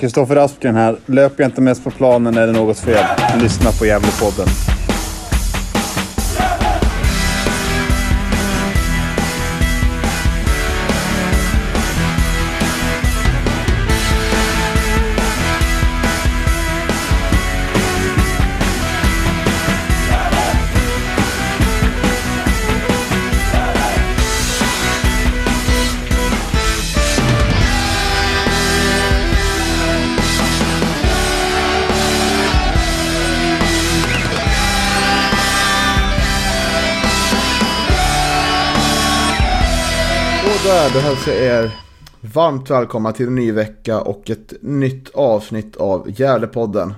Kristoffer Aspgren här. Löper jag inte mest på planen är det något fel. Lyssna på Gävlepodden. Då hälsar er varmt välkomna till en ny vecka och ett nytt avsnitt av Gävlepodden.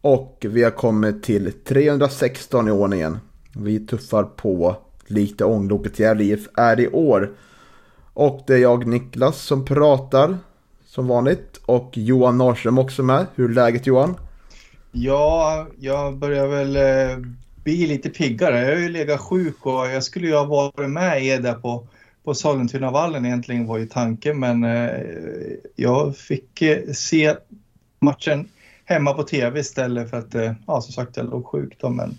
Och vi har kommit till 316 i ordningen. Vi tuffar på lite ångloket Gävle EF är i år. Och det är jag Niklas som pratar som vanligt och Johan Narsöm också med. Hur är läget Johan? Ja, jag börjar väl bli lite piggare. Jag är ju legat sjuk och jag skulle ju ha varit med er där på Sollentunavallen egentligen var ju tanken, men jag fick se matchen hemma på tv istället för att, ja som sagt jag låg sjuk då, men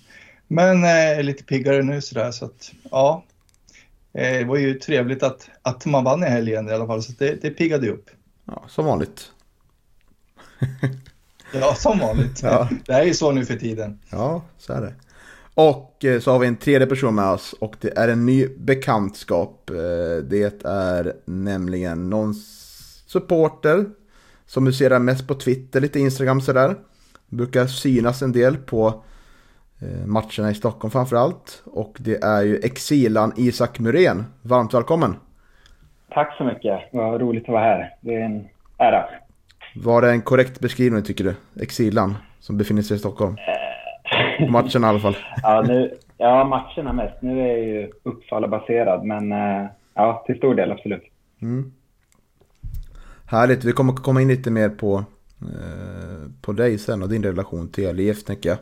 är lite piggare nu sådär så att, ja det var ju trevligt att man vann i helgen i alla fall så det piggade ju upp. Ja, som vanligt. Ja, som vanligt. Ja. Det är ju så nu för tiden. Ja, så är det. Och så har vi en tredje person med oss och det är en ny bekantskap. Det är nämligen någon supporter som du ser mest på Twitter, lite Instagram sådär. Brukar synas en del på matcherna i Stockholm framförallt. Och det är ju Exilan Isak Murén. Varmt välkommen. Tack så mycket, vad roligt att vara här. Det är en ära. Var det en korrekt beskrivning tycker du? Exilan som befinner sig i Stockholm. Matchen i alla fall. Ja, matcherna mest. Nu är ju Uppsala baserad, men ja, till stor del absolut. Mm. Härligt, vi kommer komma in lite mer på dig sen och din relation till LF, tänker jag.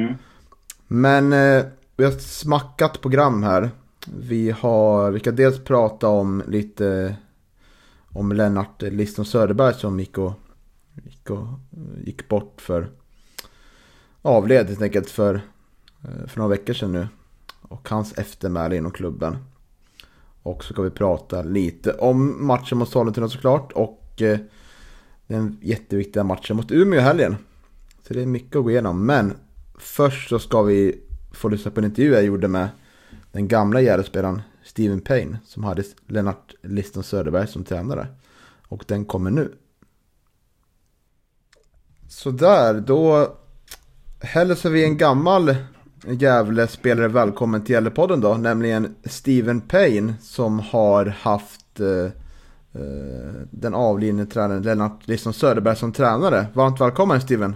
Mm. Men vi har ett smackat program här. Vi ska dels prata om lite om Lennart Söderberg som gick bort för avled helt enkelt för några veckor sedan nu. Och hans eftermäle inom klubben. Och så ska vi prata lite om matchen mot Sollentunavallen såklart. Och den jätteviktiga matchen mot Umeå helgen. Så det är mycket att gå igenom. Men först så ska vi få lyssna på en intervju jag gjorde med den gamla Gävlespelaren Stephen Payne. Som hade Lennart Söderberg som tränare. Och den kommer nu. Så där, då hälsar vi en gammal Gävle-spelare välkommen till Gävlepodden då, nämligen Stephen Payne som har haft den avlidne tränaren Lennart Söderberg som tränare. Varmt välkommen Stephen.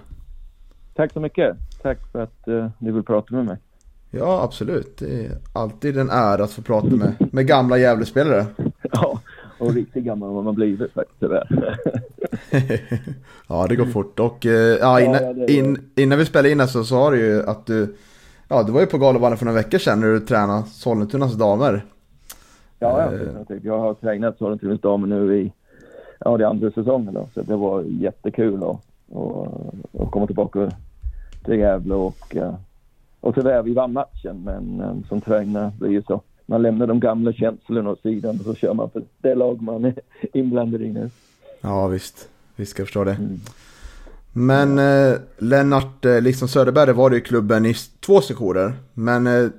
Tack så mycket. Tack för att ni vill prata med mig. Ja, absolut. Det är alltid en ära att få prata med gamla Gävle-spelare. Ja, och riktigt gammal vad man blivit faktiskt tyvärr. Ja, det går fort. Och innan vi spelade in så sa du ju att du var ju på Gävlevallen för några veckor sedan när du tränade Sollentunas damer. Ja, jag har tränat Sollentunas damer nu i det andra säsongen då, så det var jättekul att komma tillbaka till Gävle och tyvärr vi vann matchen, men som tränare blir ju så. Man lämnar de gamla känslorna åt sidan och så kör man för det lag man är inblandad i nu. Ja, visst. Vi ska förstå det. Mm. Men Lennart Söderberg var i klubben i två sektioner. Men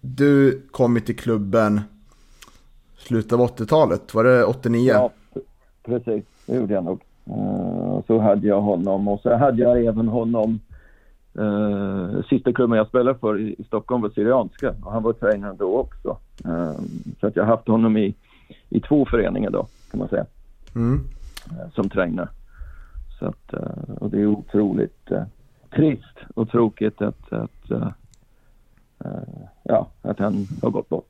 du kom till klubben slutet av 80-talet. Var det 89? Ja, precis. Det gjorde jag nog. Så hade jag honom. Och så hade jag även honom. Sista klubben jag spelade för i Stockholm var Syrianska. Och han var tränare då också. Så att jag har haft honom i två föreningar då, kan man säga. Mm. Som tränare. Så att, och det är otroligt trist och tråkigt att han har gått bort.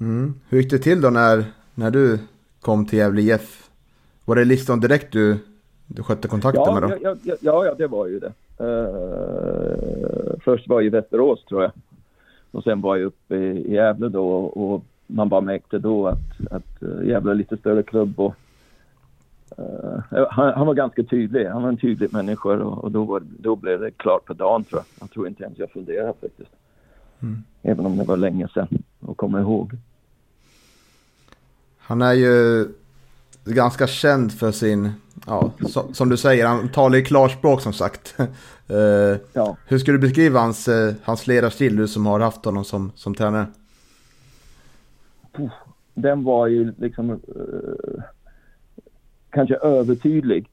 Mm. Hur gick det till då när du kom till Gävle EF? Var det listan direkt du skötte kontakten med då? Ja, det var ju det. Först var jag i Västerås tror jag. Och sen var jag uppe i Gävle då och man bara märkte då att Gävle är lite större klubb och Han var ganska tydlig. Han var en tydlig människa och då blev det klart på dagen, tror jag. Jag tror inte ens jag funderade faktiskt. Mm. Även om det var länge sedan och kommer ihåg. Han är ju ganska känd för sin, ja, som du säger, han talar i klarspråk som sagt. Ja. Hur skulle du beskriva hans ledarstil, du som har haft honom som tränare? Den var ju liksom kanske övertydlig.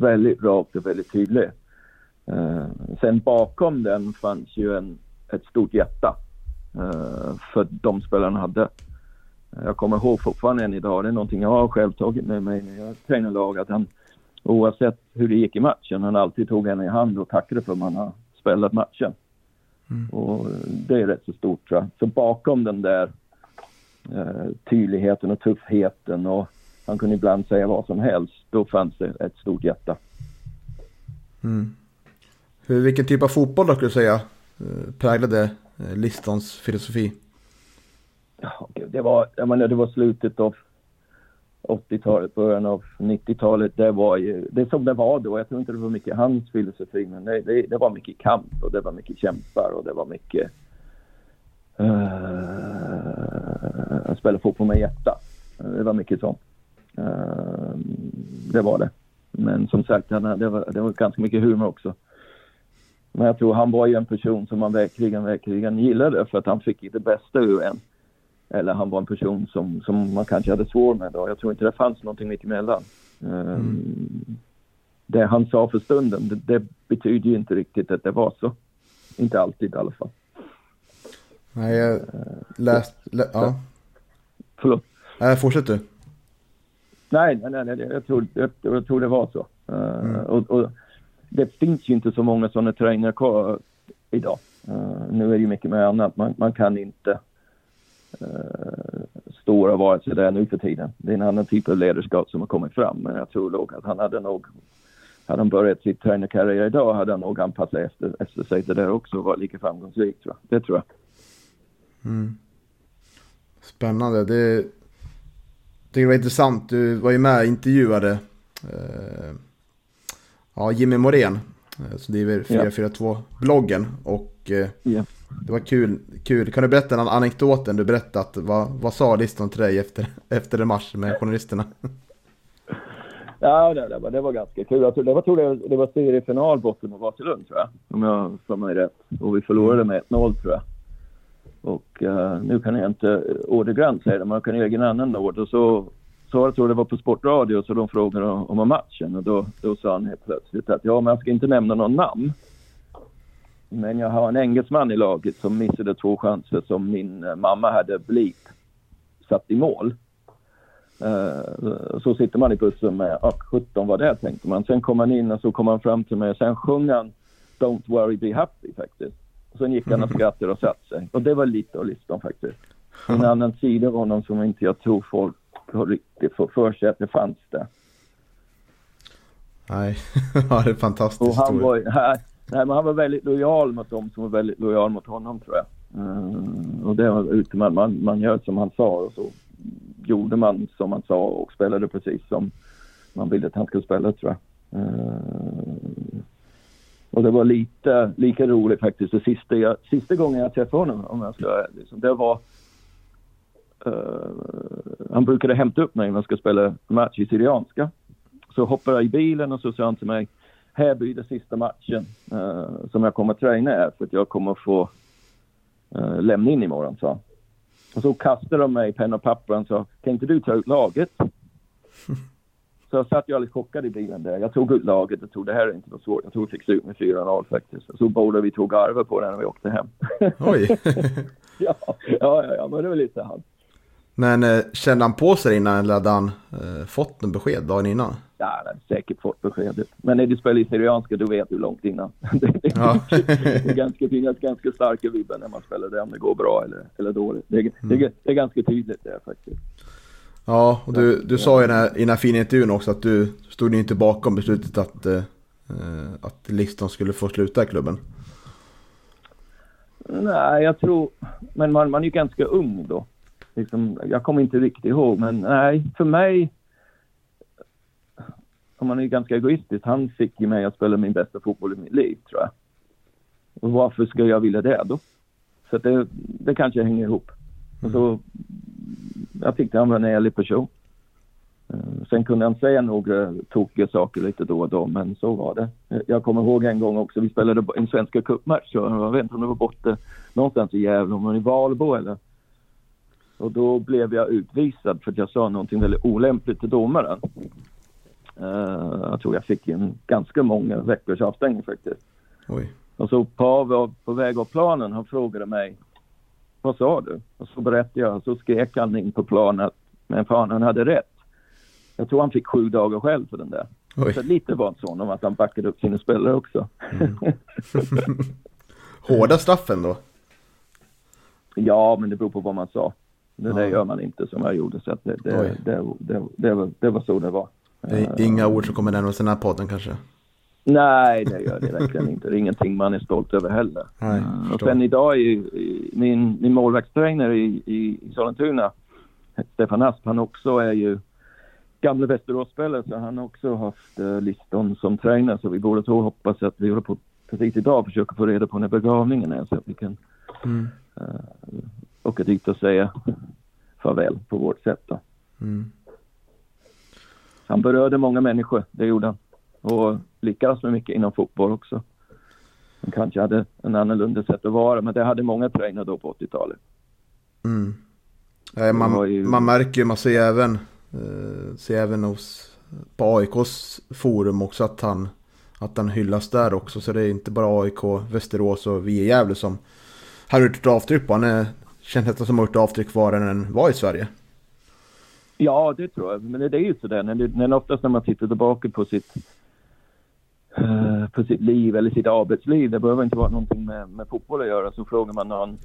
Väldigt rakt och väldigt tydlig. Sen bakom den fanns ju ett stort hjärta för de spelarna hade. Jag kommer ihåg fortfarande än idag, det är någonting jag har själv tagit med mig när jag tränar lag, att han oavsett hur det gick i matchen, han alltid tog henne i hand och tackade för att man har spelat matchen. Mm. Och det är rätt så stort, tror jag. Så bakom den där tydligheten och tuffheten, och han kunde ibland säga vad som helst, då fanns det ett stort hjärta. Mm. Vilken typ av fotboll då skulle du säga präglade Listons filosofi? Det var slutet av 80-talet, början av 90-talet. Det var ju, det som det var då, jag tror inte det var mycket hans filosofi, men det var mycket kamp och det var mycket kämpar och det var mycket att spela fotboll med hjärta. Det var mycket sånt. Det var det. Men som sagt, det var ganska mycket humor också. Men jag tror han var ju en person som man verkligen gillade, för att han fick det bästa ur en. Eller han var en person som man kanske hade svår med då. Jag tror inte det fanns någonting mitt emellan. Det han sa för stunden, det betyder ju inte riktigt att det var så. Inte alltid i alla fall. Nej, jag ja. Förlåt. Fortsätt du. Nej, jag tror det var så. Och det finns ju inte så många sådana tränare kvar idag. Nu är det ju mycket mer annat. Man kan inte stora varit så där nu för tiden. Det är en annan typ av ledarskap som har kommit fram, men jag tror nog att hade han börjat sitt tränarkarriär idag, hade han nog anpassat efter sig det där också och varit lika framgångsrik, tror jag. Det tror jag. Mm. Spännande. Det var intressant. Du var ju med och intervjuade Jimmy Morén som driver 442-bloggen och det var kul. Kan du berätta en anekdoten du berättat? Vad sa Liston till dig efter den matchen med journalisterna? Ja, det var ganska kul. Jag tror det var seriefinal botten mot Vasalund, tror jag. Om jag får mig rätt. Och vi förlorade med 1-0, tror jag. Och nu kan jag inte ordagrant säga det. Man kan egen annan ord. Och så jag tror det var på Sportradio, så de frågade om matchen. Och då sa han helt plötsligt att men jag ska inte nämna någon namn. Men jag har en engelsman i laget som missade 2 chanser som min mamma hade blivit satt i mål. Så sitter man i bussen med 17 var det, tänkte man. Sen kom han in och så kom han fram till mig. Sen sjöng han Don't worry, be happy faktiskt. Sen gick han och skrattade och satt sig. Och det var lite av listan faktiskt. En annan sida av honom som inte jag tror folk har riktigt fått för sig att det fanns där. Nej, det är fantastiskt. Och han var här. Nej, men han var väldigt lojal mot dem som var väldigt lojal mot honom, tror jag. Och det var utom man gör som han sa, och så gjorde man som han sa och spelade precis som man ville att han skulle spela, tror jag. Och det var lite lika roligt faktiskt. Det sista gången jag träffade honom, om jag ska, liksom, det var han brukade hämta upp mig när man ska spela match i syrianska. Så hoppade jag i bilen och så sa han till mig: här blir det sista matchen som jag kommer att träna här, för att jag kommer att få lämna in imorgon, sa. Och så kastade de mig penna och papper och sa: kan inte du ta ut laget? Så jag satt lite chockad i bilen där. Jag tog ut laget och tog det här inte så svårt. Jag tog fick ut med 4-0 faktiskt. Och så båda vi tog arver på den när vi åkte hem. Oj! ja, men det var lite han. Men kände han på sig innan, eller hade han fått en besked dagen innan? Ja, han hade säkert fått beskedet. Men när du spelar i syrianska, då vet du långt innan. Det är ganska starka vibbar när man spelar det, om det går bra eller dåligt. Det är ganska tydligt det faktiskt. Ja, och du sa i den här fina intervjun också att du stod inte bakom beslutet att Liston skulle få sluta i klubben. Nej, jag tror... Men man är ju ganska ung då. Liksom, jag kommer inte riktigt ihåg, men nej, för mig som man är ganska egoistisk, han fick ju mig att spela min bästa fotboll i mitt liv, tror jag. Och varför ska jag vilja det då? Så att det kanske hänger ihop. Och så, jag tyckte han var en ärlig person. Sen kunde han säga några tokiga saker lite då och då, men så var det. Jag kommer ihåg en gång också, vi spelade en svenska cupmatch, jag vet inte om det var borta någonstans i Gävle, om det var i Valbo eller. Och då blev jag utvisad för att jag sa någonting väldigt olämpligt till domaren. Jag tror jag fick en ganska många veckors avstängning faktiskt. Oj. Och så på väg av planen, han frågade mig, vad sa du? Och så berättade jag, så skrek han in på planen, men fan, han hade rätt. Jag tror han fick 7 dagar själv för den där. Oj. Så lite var en sån om att han backade upp sina spelare också. Mm. Hårda straffen då? Ja, men det beror på vad man sa. Det där gör man inte som jag gjorde. Så att det var så det var. Det är inga ord som kommer närmast den här podden kanske? Nej, det gör det verkligen inte. Det är ingenting man är stolt över heller. Nej, och sen idag är min målvaktstränare i Sollentuna, Stefan Asp, han också är ju gamla Västerås-spelare, så han har också haft listan som tränare, så vi borde så hoppas att vi håller på precis idag försöka få reda på när begravningen är, så att vi kan åka dit och säga farväl på vårt sätt då. Mm. Han berörde många människor, det gjorde han, och lyckades med mycket inom fotboll också. Han kanske hade en annorlunda sätt att vara, men det hade många tränare då på 80-talet. Mm. Man märker ju, man ser även hos på AIKs forum också att han hyllas där också, så det är inte bara AIK, Västerås och vi i Gävle som har gjort ett avtryck på. Han känns nästan som har gjort avtryck var än var i Sverige. Ja, det tror jag, men det är ju sådär när oftast när man tittar tillbaka på sitt liv eller sitt arbetsliv, det behöver inte vara någonting med fotboll att göra, så frågar man någon,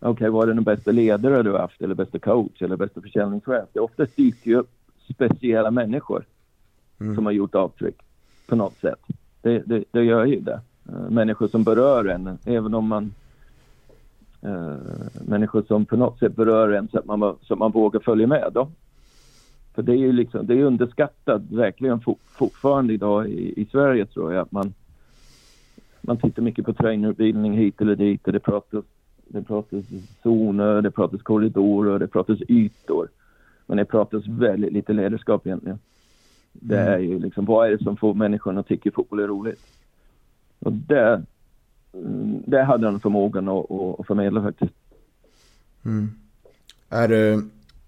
Okej, vad är den bästa ledare du har haft, eller bästa coach eller bästa försäljningschef? Det ofta dyker ju upp speciella människor som har gjort avtryck på något sätt. Det gör ju det. Människor som berör en, även om man människor som på något sätt berör en så att man vågar följa med då. För det är ju liksom, det är underskattat verkligen fortfarande idag i Sverige, tror jag, att man tittar mycket på tränarutbildning hit eller dit, och det pratas zoner, det pratas korridorer, det pratas ytor. Men det pratas väldigt lite ledarskap egentligen. Det är ju liksom, vad är det som får människorna att tycka fotboll är roligt? Och det hade han förmågan att förmedla faktiskt. Mm.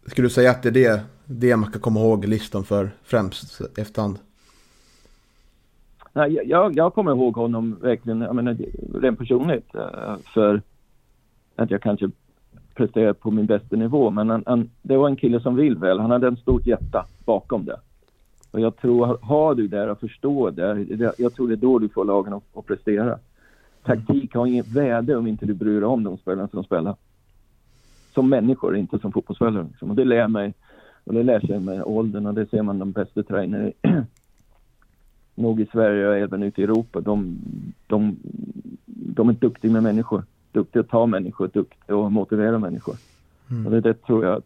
Skulle du säga att det är det man kan komma ihåg listan för främst efterhand? Nej, jag kommer ihåg honom verkligen, jag menar, rent personligt, för att jag kanske presterade på min bästa nivå. Men det var en kille som vill väl. Han hade en stort hjärta bakom det. Och jag tror, har du det och förstår det, jag tror det är då du får lagen att prestera. Taktik har inget värde om inte du bryr dig om de spelarna som spelar. Som människor, inte som fotbollsspelare. Liksom. Och det lär mig. Och det lär sig med åldern. Och det ser man de bästa tränare nog i Sverige och även ute i Europa. De är duktiga med människor. Duktig att ta människor, duktig att motivera människor. Mm. Och det tror jag,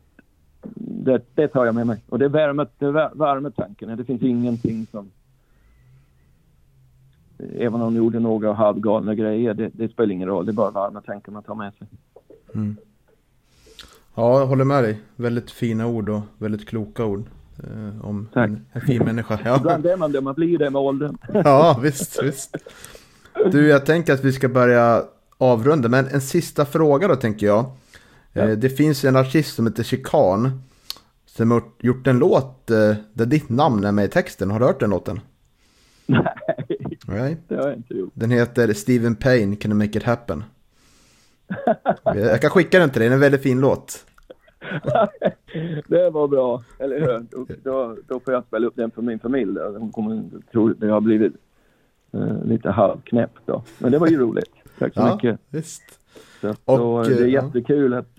det tar jag med mig. Och det värmer tanken. Det finns ingenting som, även om de gjorde några halvgalna grejer, det spelar ingen roll. Det är bara värmer tanken man tar med sig. Mm. Ja, jag håller med dig. Väldigt fina ord och väldigt kloka ord om en fin människa. Ja. Ibland är man det, man blir ju det med åldern. Ja, visst. Du, jag tänker att vi ska börja avrunda, men en sista fråga då tänker jag. Ja. Det finns en artist som heter Chicken som har gjort en låt där ditt namn är med i texten. Har du hört den låten? Nej, det har jag inte gjort. Den heter Stephen Payne, Can I Make It Happen? Jag kan skicka den till dig, den är en väldigt fin låt. Det var bra, eller hur? Då får jag spela upp den för min familj. De kommer tro att jag har blivit lite halvknäpp då. Men det var ju roligt. Tack så mycket. Visst. Och det är jättekul att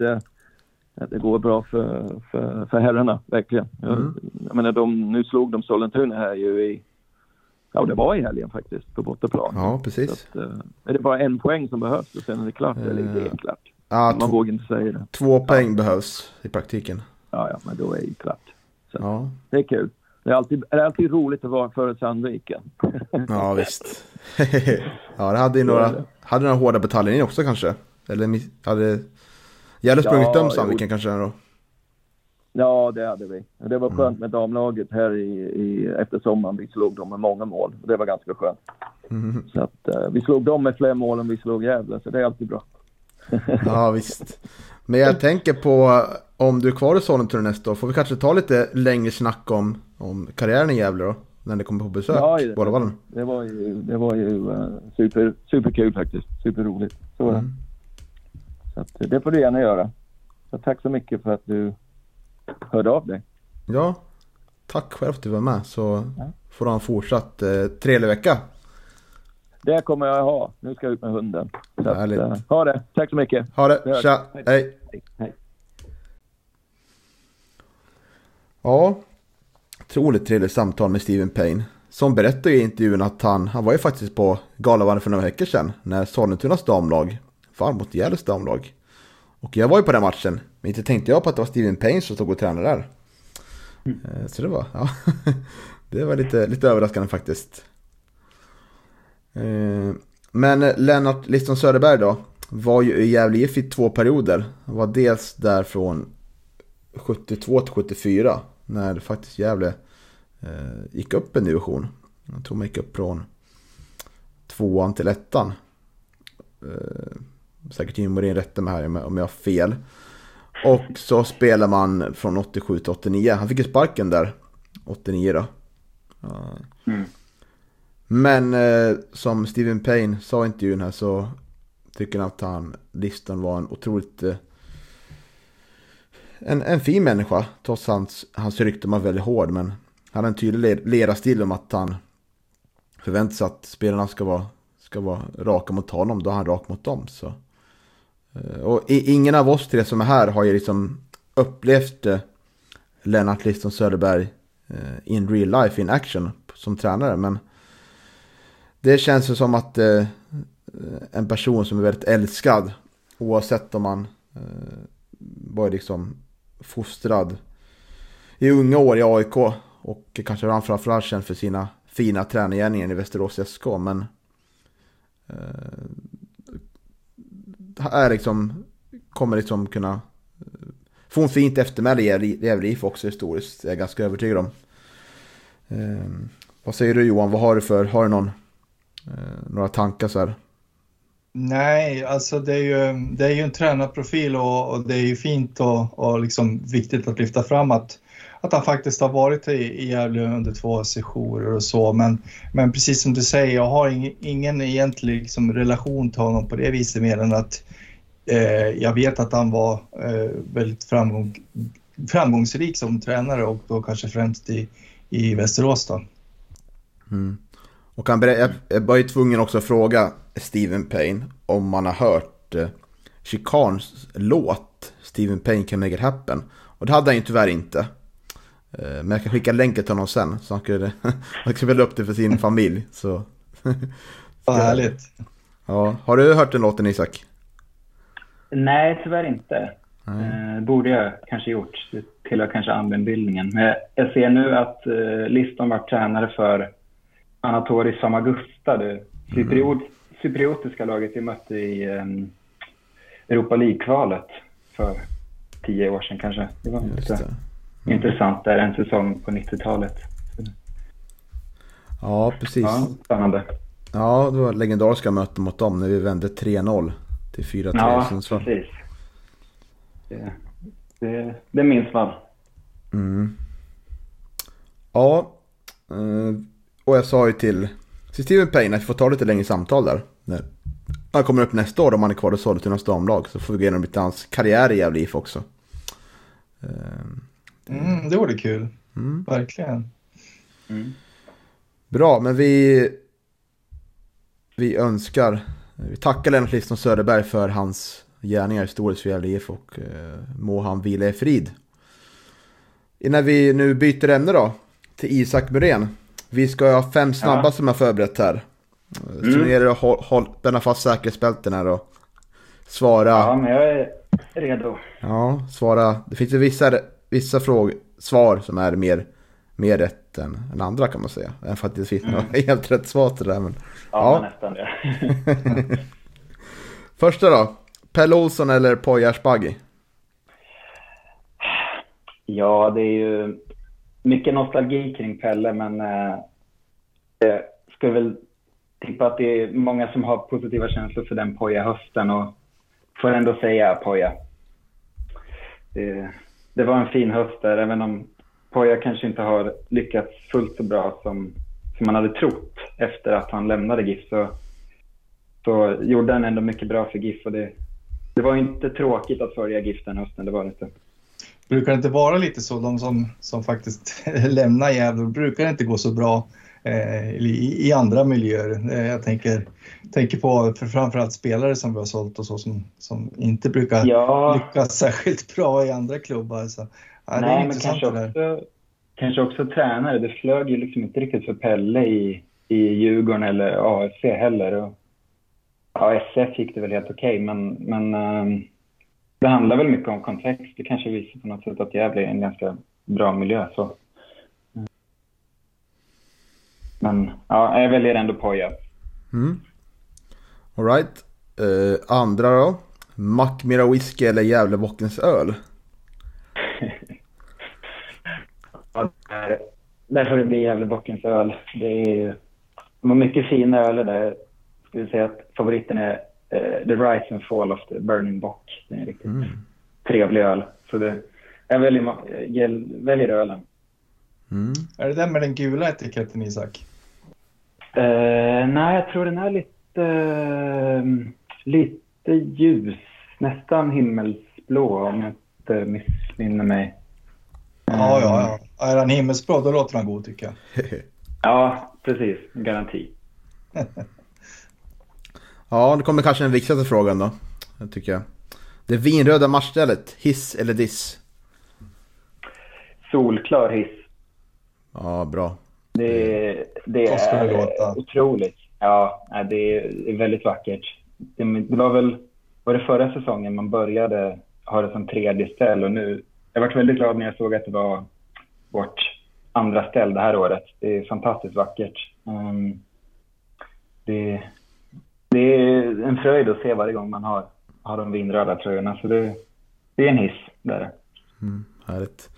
det går bra för herrarna, verkligen. Jag menar, nu slog de Sollentuna här ju det var i helgen faktiskt, på bortaplan. Ja, precis. Så att, är det bara en poäng som behövs och sen är det klart, eller det är klart. Man vågar inte säga det. 2 poäng behövs i praktiken. Ja, men då är det klart. Så det är kul. Det är alltid roligt att vara före Sandviken. Ja, visst. Ja, det hade ju några hårda bataljer in också kanske. Eller hade Gävle sprungit om Sandviken kanske ändå. Ja, det hade vi. Det var skönt med damlaget här efter sommaren. Vi slog dem med många mål. Det var ganska skönt. Mm. Så att, vi slog dem med fler mål än vi slog Gävle. Så det är alltid bra. Ja, visst. Men jag tänker på, om du är kvar i Sollentunavallen nästa år, får vi kanske ta lite längre snack om karriären i Gävle då, när det kommer på besök. Ja, det var ju superkul faktiskt. Superroligt. Så var det. Så att, det får du gärna göra. Så tack så mycket för att du hörde av dig. Ja, tack själv för att du var med. Så får du ha en fortsatt trevlig vecka. Det kommer jag ha. Nu ska jag ut med hunden. Så att, ha det. Tack så mycket. Ha det. Tja. Hej. Hej. Ja, otroligt trevligt samtal med Stephen Payne. Som berättade i intervjun att han var ju faktiskt på Galavann för några veckor sedan när Sollentunas damlag var mot Gävles damlag. Och jag var ju på den matchen, men inte tänkte jag på att det var Stephen Payne som stod och tränade där. Så det var, det var lite överraskande faktiskt. Men Lennart Liston Söderberg då var ju i Gävle EF i två perioder. Han var dels där från 72 till 74 när faktiskt Gävle gick upp en division. Jag tror man gick upp från 2:an till 1:an. Säkert Iu Runera rätta mig här om jag har fel. Och så spelar man från 87 till 89. Han fick ju sparken där 89 då. Men som Stephen Payne sa i intervjun här, så tycker han att Liston var en otroligt en fin människa. Trots hans rykte var väldigt hård, men han hade en tydlig ledarstil om att han förväntar sig att spelarna ska vara raka mot honom, då han rak mot dem. Så. Och ingen av oss tre som är här har ju liksom upplevt Lennart Liston Söderberg in real life, in action som tränare, men det känns ju som att en person som är väldigt älskad, oavsett om man var liksom fostrad i unga år i AIK och kanske framförallt känd för sina fina tränargärningar i Västerås SK, men kommer kunna få en fint eftermäle i Gävle IF också historiskt, jag är ganska övertygad om. Vad säger du, Johan? Vad har du har du några tankar så här? Nej, alltså det är ju en tränarprofil och det är ju fint och liksom viktigt att lyfta fram att han faktiskt har varit i Gävle under två sessioner och så, men precis som du säger, jag har ingen egentlig liksom relation till honom på det viset, mer än att jag vet att han var väldigt framgångsrik som tränare, och då kanske främst i Västerås då. Och jag var ju tvungen också att fråga Stephen Payne om man har hört Chicans låt Stephen Payne Can Make It Happen, och det hade han ju tyvärr inte. Men jag kan skicka länken till honom sen, så han kan välja upp det för sin familj. Så. Vad härligt. Ja. Har du hört den låten, Isak? Nej, tyvärr inte. Borde jag kanske gjort. Tillhör kanske användbildningen. Men jag ser nu att Liston var tränare för Anatoly Samagusta, det cypriotiska laget vi mötte i Europa League-kvalet för 10 år sedan kanske. Det var intressant där, en säsong på 90-talet. Ja, precis. Ja, spännande. Ja, det var legendariska möten mot dem när vi vände 3-0 till 4-3. Ja, precis. Det minns man. Ja, och jag sa ju till Stephen Payne att vi får ta lite längre samtal där. När han kommer upp nästa år, om han är kvar i Sollentunas damlag, så får vi gå igenom lite hans karriär i Gävle IF också. Det vore kul. Verkligen. Bra, men vi tackar Lennart Liston Söderberg för hans gärningar i historiskt för Gävle IF, och må han vila i frid. Innan vi nu byter ämne då till Isak Murén. Vi ska ha 5 snabba som jag förberett här. Så nu är det att hålla fast säkerhetsbälten här och svara. Ja, men jag är redo. Ja, svara. Det finns ju vissa svar som är mer mer rätt än andra kan man säga. Än för att det finns några helt rätt svar till det där. Men, ja, nästan det. Första då. Pelle Olsson eller Pojars Buggy? Ja, det är ju mycket nostalgi kring Pelle, men jag skulle väl tippa att det är många som har positiva känslor för den Poja-hösten, och får ändå säga Poja. Det var en fin höst där, även om Poja kanske inte har lyckats fullt så bra som man hade trott efter att han lämnade GIF, så gjorde han ändå mycket bra för GIF, och det var inte tråkigt att följa GIF den hösten, det var inte. Brukar det inte vara lite så, de som faktiskt lämnar Gävle brukar det inte gå så bra i andra miljöer. Jag tänker på för framförallt spelare som vi har sålt och så som inte brukar lyckas särskilt bra i andra klubbar. Så, ja, nej, det men kanske också tränare. Det flög ju liksom inte riktigt för Pelle i Djurgården eller AFC heller. Och, ja, SF gick det väl helt okej, men det handlar väl mycket om kontext. Det kanske visar på något sätt att Gävle är en ganska bra miljö. Så. Men ja, jag väljer ändå Poja. Mm. All right. Andra då. Mackmyra whisky eller Gävlebockens öl? Ja, där får det bli Gävlebockens öl. De har mycket fina öl där. Skulle säga att favoriten är The Rise and Fall of the Burning Bock. Det är en riktigt trevlig öl. Så jag väljer ölen. Mm. Är det den med den gula etiketten, Isak? Nej, jag tror den är lite ljus. Nästan himmelsblå, om jag inte missminner mig. Ja. Är den himmelsblå, då låter den god, tycker jag. Ja, precis. Garanti. Ja, det kommer kanske den viktigaste frågan då, tycker jag. Det vinröda matchstället, hiss eller diss? Solklar hiss. Ja, bra. Det är otroligt. Ja, det är väldigt vackert. Det var det förra säsongen man började ha det som tredje ställ, och nu, jag var väldigt glad när jag såg att det var vårt andra ställ det här året. Det är fantastiskt vackert. Det är en fröjd att se varje gång man har de vinröda tröjorna. Så det är en hiss där. Mm, härligt.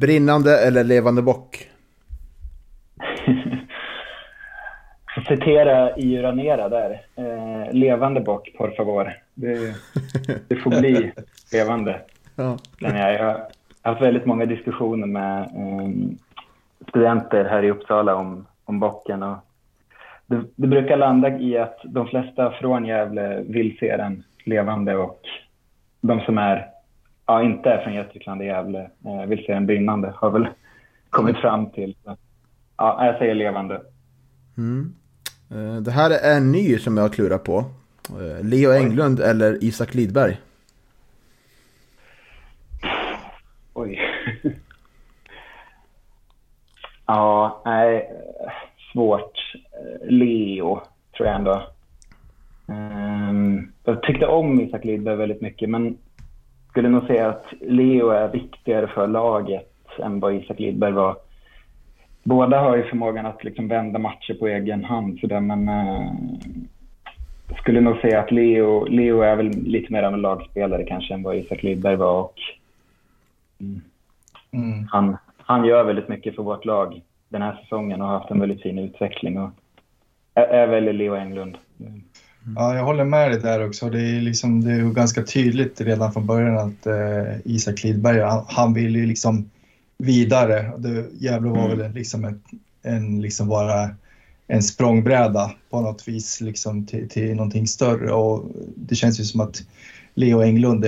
Brinnande eller levande bock? Citera Iu Runera där. Levande bock, por favor. Det får bli levande. Ja. Jag har haft väldigt många diskussioner med studenter här i Uppsala om bocken, och det brukar landa i att de flesta från Gävle vill se den levande, och de som inte är från Gästrikland i Gävle vill se den brinnande har väl kommit fram till. Ja, jag säger levande. Mm. Det här är en ny som jag klurar på. Leo Englund eller Isak Lidberg? Oj. Ja, nej. Svårt. Leo, tror jag ändå. Jag tyckte om Isak Lidberg väldigt mycket, men skulle nog säga att Leo är viktigare för laget än vad Isak Lidberg var. Båda har ju förmågan att liksom vända matcher på egen hand, så där, men skulle nog säga att Leo är väl lite mer av en lagspelare kanske än vad Isak Lidberg var, och han gör väldigt mycket för vårt lag den här säsongen och har haft en väldigt fin utveckling, och är väldigt Leo Englund. Mm. Ja, jag håller med dig där också. Det är ju ganska tydligt redan från början att Isak Lidberg, han vill ju liksom vidare. Gävle var väl liksom bara en språngbräda på något vis liksom till någonting större, och det känns ju som att Leo Englund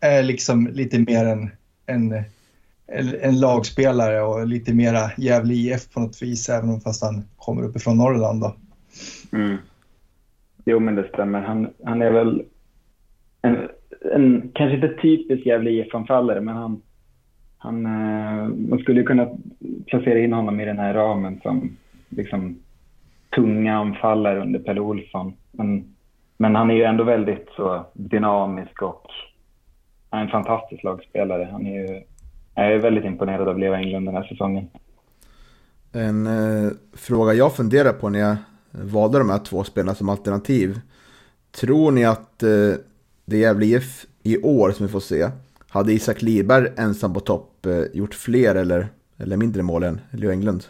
är liksom lite mer en lagspelare och lite mera Gävle EF på något vis, även om fast han kommer uppifrån Norrland då. Mm. Jo, men det stämmer. Han är väl en kanske inte typisk Gävle IF-anfallare, men han man skulle kunna placera in honom i den här ramen som liksom tunga anfallare under Pelle Olsson, men han är ju ändå väldigt så dynamisk, och han är en fantastisk lagspelare. Han är ju Jag är väldigt imponerad av Leo Englund den här säsongen. En fråga jag funderar på när jag valde de här två spelarna som alternativ. Tror ni att det Gävle IF i år som vi får se, hade Isak Lidberg ensam på topp gjort fler eller mindre mål än Leo Englund?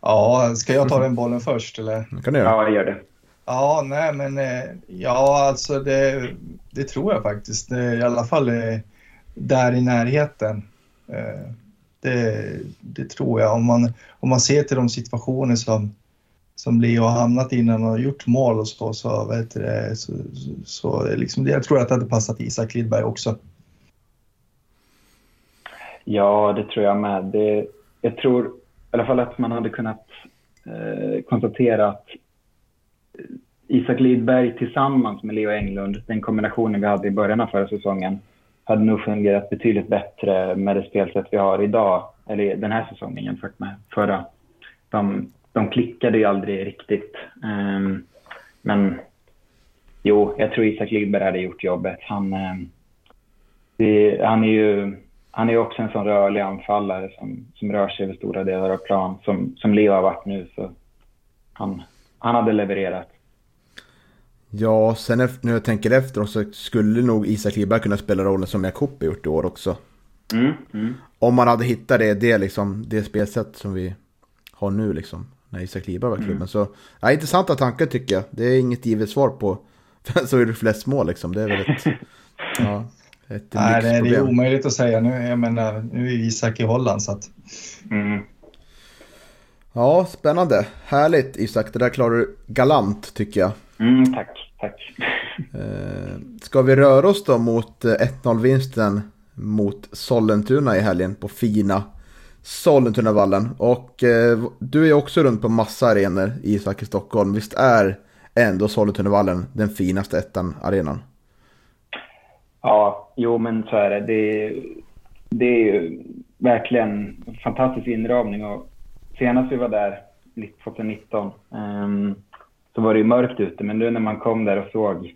Ja, ska jag ta den bollen först eller? Kan du göra? Ja, jag gör det. Ja, nej men ja alltså det tror jag faktiskt. I alla fall där i närheten. Det tror jag. Om man ser till de situationer som Leo har hamnat innan och gjort mål och så vet det så liksom, jag tror att det hade passat Isak Lidberg också. Ja, det tror jag med. Jag tror i alla fall att man hade kunnat konstatera att Isak Lidberg tillsammans med Leo Englund, den kombinationen vi hade i början av förra säsongen, hade nog fungerat betydligt bättre med det spelsätt vi har idag, eller den här säsongen jämfört med förra. De klickade ju aldrig riktigt. Men jo, jag tror Isak Lidberg hade gjort jobbet. Han är ju också en sån rörlig anfallare som rör sig över stora delar av plan som Leo har varit nu, så han hade levererat. Ja, sen när jag tänker efter så skulle nog Isak Lidberg kunna spela rollen som Jakob har gjort i år också. Om man hade hittat det liksom det spelsätt som vi har nu liksom när Isak Lidberg var i klubben. Så ja, intressanta tankar tycker jag. Det är inget givet svar på så är det flest mål liksom. Det är väldigt ja. Nej, det är omöjligt att säga nu. Jag menar, nu är Isak i Holland så att... Ja, spännande. Härligt Isak, det där klarar du galant tycker jag. Tack. Ska vi röra oss då mot 1-0-vinsten mot Sollentuna i helgen på fina Sollentunavallen. Och du är också runt på massa arenor Isak i Stockholm. Visst är ändå Sollentunavallen den finaste ettan-arenan? Ja, jo men så är det. Det är ju verkligen fantastisk inramning och senast vi var där 2019 så var det ju mörkt ute, men nu när man kom där och såg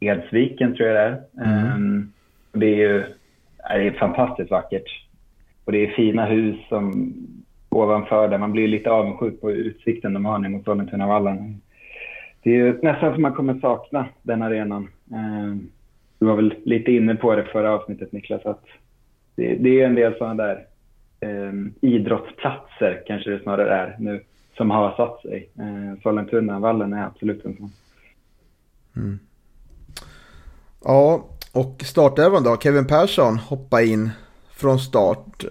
Edsviken tror jag det är. Det är fantastiskt vackert och det är fina hus som ovanför där, man blir lite avundsjuk på utsikten de har nu mot Sollentunavallen. Det är ju nästan som man kommer sakna den arenan. Du var väl lite inne på det förra avsnittet Niklas, att det är en del sådana där idrottsplatser kanske det snarare är nu som har satt sig. Sollentunavallen är absolut en sån. Ja, och startövaren då, Kevin Persson hoppade in från start.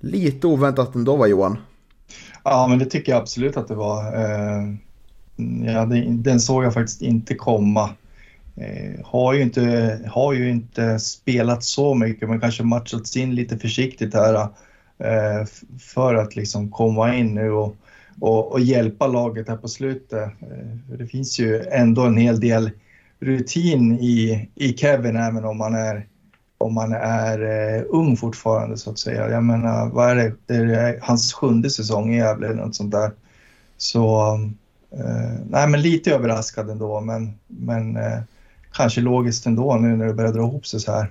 Lite oväntat ändå var Johan. Ja, men det tycker jag absolut att det var. Den såg jag faktiskt inte komma. Har ju inte spelat så mycket, men kanske matchats in lite försiktigt här för att liksom komma in nu och hjälpa laget här på slutet. Det finns ju ändå en hel del rutin i Kevin, även om man är ung fortfarande så att säga. Jag menar, vad är det? Det är hans 7:e säsong i Gävle eller något sånt där. Så nej, men lite överraskad ändå, men kanske logiskt ändå nu när det börjar dra ihop sig så här.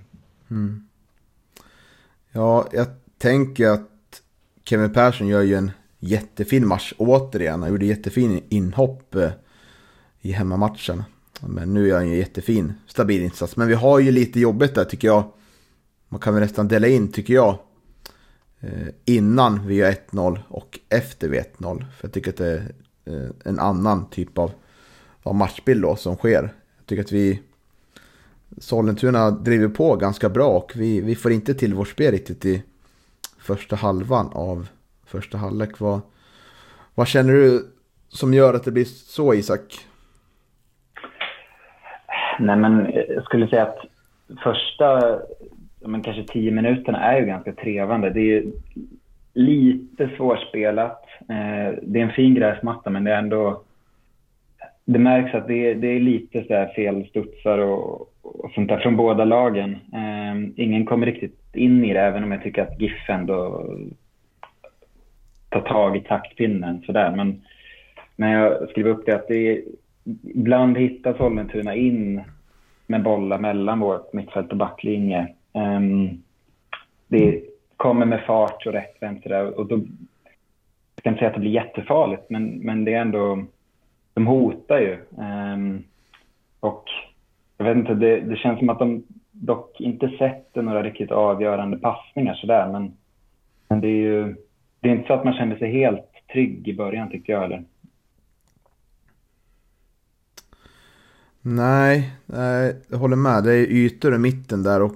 Ja, jag tänker att Kevin Persson gör ju en jättefin match återigen. Han gjorde jättefin inhopp i hemmamatchen. Men nu är han ju jättefin, stabil insats. Men vi har ju lite jobbigt där tycker jag. Man kan väl nästan dela in tycker jag. Innan vi gör 1-0 och efter vi 1-0. För jag tycker att det är en annan typ av matchbild då som sker. Jag tycker att Sollentuna driver på ganska bra och vi får inte till vårt spel riktigt i första halvan av första halvlek. Vad känner du som gör att det blir så, Isak? Nej, men jag skulle säga att första kanske 10 minuterna är ju ganska trevande. Det är ju lite svårspelat. Det är en fin gräsmatta, men det är ändå... Det märks att det är lite så här felstutsar och sånt där från båda lagen. Ingen kommer riktigt in i det, även om jag tycker att GIF ändå tar tag i taktpinnen så där. Men när jag skrev upp det att ibland hittar Solmentuna in med bollar mellan vårt mittfält och backlinje. Det kommer med fart och rätt vänster och då jag kan inte säga att det blir jättefarligt, men det är ändå, de hotar ju. Och jag vet inte, det känns som att de dock inte sätter några riktigt avgörande passningar sådär, men det är ju, det är inte så att man känner sig helt trygg i början, tyckte jag, eller? Nej, jag håller med. Det är ytor i mitten där och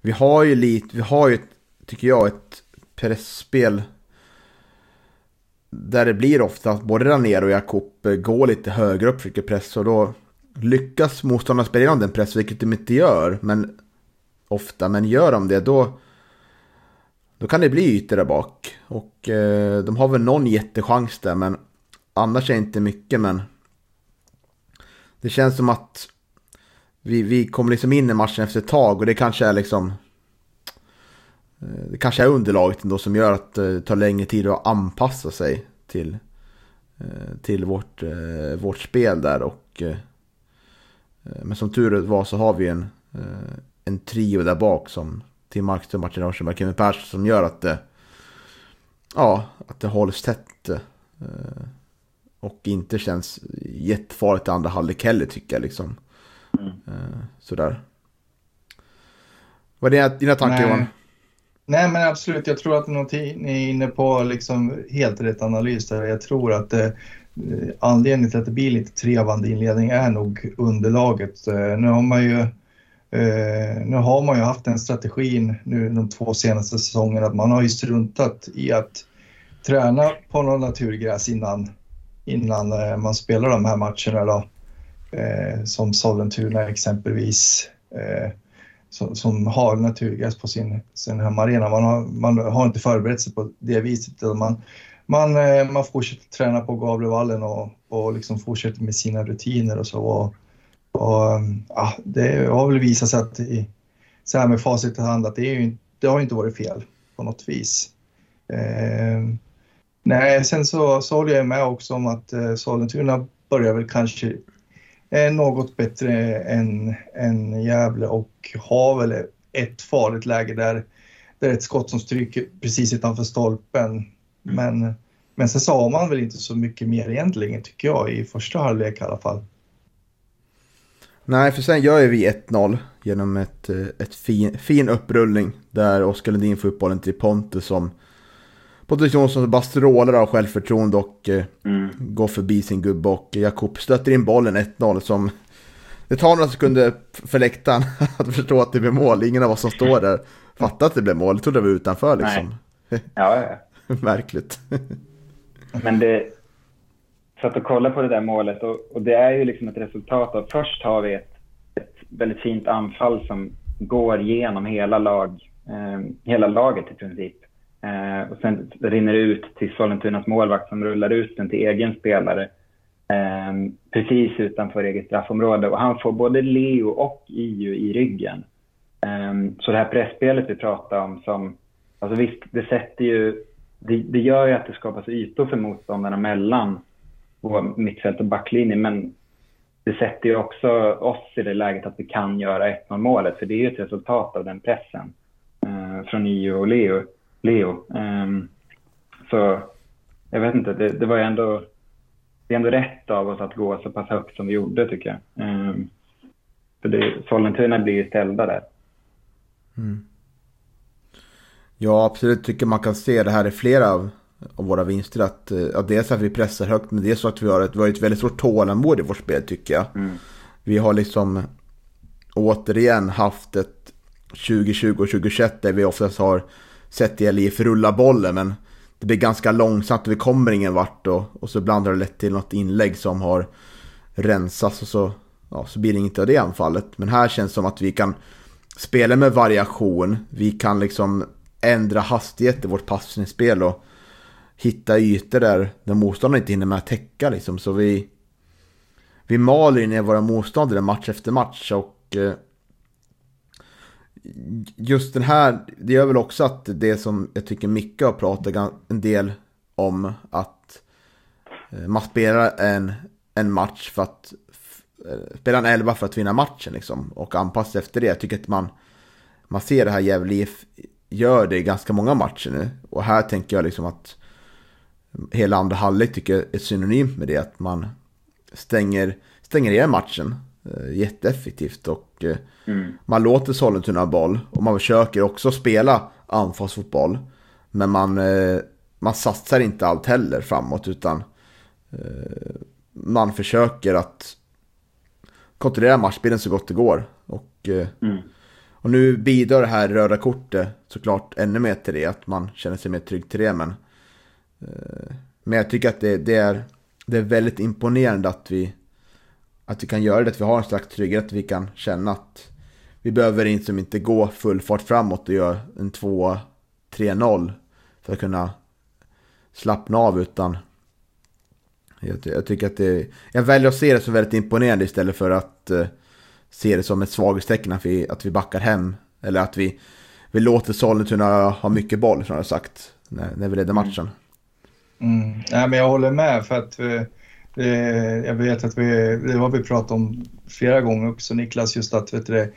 vi har ju, tycker jag, ett pressspel där det blir ofta att både Ranero och Jakob går lite högre upp, försöker pressa, och då lyckas motståndarna spela igenom den press, vilket de inte gör men gör de det, då kan det bli ytor där bak och de har väl någon jättechans där, men annars är det inte mycket. Men det känns som att vi kommer liksom in i matchen efter ett tag, och det kanske är liksom, det kanske är underlaget ändå som gör att det tar längre tid att anpassa sig till vårt spel där. Och men som tur var så har vi en trio där bak som Tim, Markström, Martin Rauschenberg och Kevin Persson, som gör att det hålls tätt och inte känns jättefarligt i andra halvlek heller, tycker jag liksom. Sådär. Vad är dina tankar, Johan? Nej, men absolut. Jag tror att ni är inne på liksom helt rätt analys där. Jag tror att anledningen till att det blir lite trevande inledning är nog underlaget. Nu har man ju haft den strategin nu de två senaste säsongerna att man har ju struntat i att träna på någon naturgräs innan man spelar de här matcherna då. Som Sollentuna exempelvis, som har naturgräs på sin hemarena. Man har inte förberett sig på det viset. Man fortsätter träna på Gävlevallen och liksom fortsätter med sina rutiner och så. Och det har väl visat sig att så här med facit i hand att det har ju inte varit fel på något vis. Nej, sen så håller jag med också om att Sollentuna börjar väl kanske något bättre än Gävle och har väl ett farligt läge där ett skott som stryker precis utanför stolpen. Men sen sa man väl inte så mycket mer egentligen, tycker jag, i första halvlek i alla fall. Nej, för sen gör vi 1-0 genom ett fin upprullning där Oscar Lundin får upp bollen till Pontus Jonsson bara strålar av självförtroende och går förbi sin gubbe och Jakob stöter in bollen 1-0 som det tar några sekunder för läktaren att förstå att det blir mål. Ingen av oss som står där fattar att det blir mål. Jag trodde det var utanför liksom. Nej. Ja. Märkligt. Men det satt och kolla på det där målet och det är ju liksom ett resultat av först har vi ett väldigt fint anfall som går genom hela laget i princip. Och sen rinner det ut till Sollentunas målvakt som rullar ut den till egen spelare precis utanför eget straffområde, och han får både Leo och Iu i ryggen. Så det här pressspelet vi pratar om, som alltså visst, det gör ju att det skapas ytor för motståndarna mellan mittfält och backlinje, men det sätter ju också oss i det läget att vi kan göra 1-0 målet, för det är ju ett resultat av den pressen från Iu och Leo. Så jag vet inte, det var ju ändå, det är ändå rätt av oss att gå så pass högt som vi gjorde, tycker jag. För Sollentuna blir ju ställda där. Ja, absolut, tycker man kan se det här i flera av våra vinster att det är så att vi pressar högt, men det är så att vi har ett väldigt stort tålamod i vårt spel, tycker jag. Vi har liksom återigen haft ett 2020 och 2021 där vi oftast har sett ELIF rulla bollen, men det blir ganska långsamt och vi kommer ingen vart, och så blandar det lätt till något inlägg som har rensats och så blir det inte av det anfallet. Men här känns det som att vi kan spela med variation, vi kan liksom ändra hastighet i vårt passningsspel och hitta ytor där motståndaren inte hinner med att täcka liksom. Så vi maler in i våra motståndare match efter match, och just den här, det gör väl också att det som jag tycker Micke har pratat en del om, att man spelar en match för att spela en 11 för att vinna matchen liksom, och anpassa efter det. Jag tycker att man ser det här Gävle EF gör det i ganska många matcher nu, och här tänker jag liksom att hela andra halvlek tycker jag är synonymt med det, att man stänger igen matchen jätteeffektivt och man låter Sollentuna boll, och man försöker också spela anfallsfotboll, men man satsar inte allt heller framåt, utan man försöker att kontrollera matchbilden så gott det går, och nu bidrar det här röda kortet såklart ännu mer till det, att man känner sig mer trygg till det, men jag tycker att det är väldigt imponerande att vi kan göra det, att vi har en slags trygghet, att vi kan känna att vi behöver inte gå full fart framåt och göra en 2-3-0 för att kunna slappna av, utan jag tycker att jag väljer att se det som väldigt imponerande istället för att se det som ett svaghetstecken att vi backar hem, eller att vi låter Sollentuna ha mycket boll, som jag har sagt, när vi leder matchen. Nej, men jag håller med, för att jag vet att det har vi pratat om flera gånger också, Niklas, just att vet du,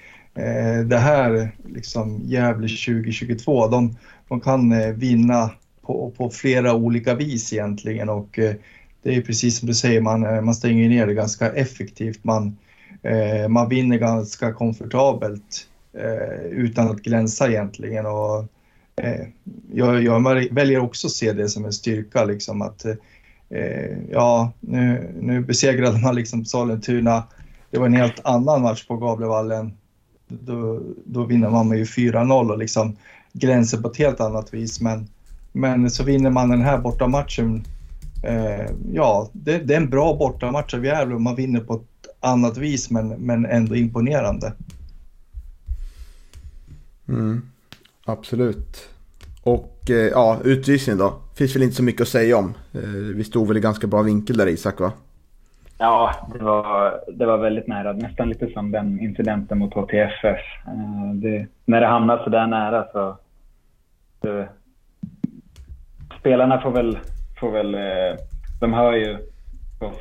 det här liksom Gävle 2022, de kan vinna på flera olika vis egentligen, och det är precis som du säger, man stänger ner det ganska effektivt, man vinner ganska komfortabelt utan att glänsa egentligen, och jag väljer också att se det som en styrka liksom, att nu besegrade man liksom Sollentuna. Det var en helt annan match på Gävlevallen. Då vinner man med ju 4-0 och liksom gränser på ett helt annat vis, men så vinner man den här bortamatchen. Det är en bra bortamatch av Gävle, man vinner på ett annat vis, men ändå imponerande. Absolut. Och utvisningen då, finns väl inte så mycket att säga om. Vi stod väl i ganska bra vinkel där, Isak, va? Ja, det var väldigt nära. Nästan lite som den incidenten mot HTFF. När det hamnar så där nära så... spelarna får väl de hör ju vad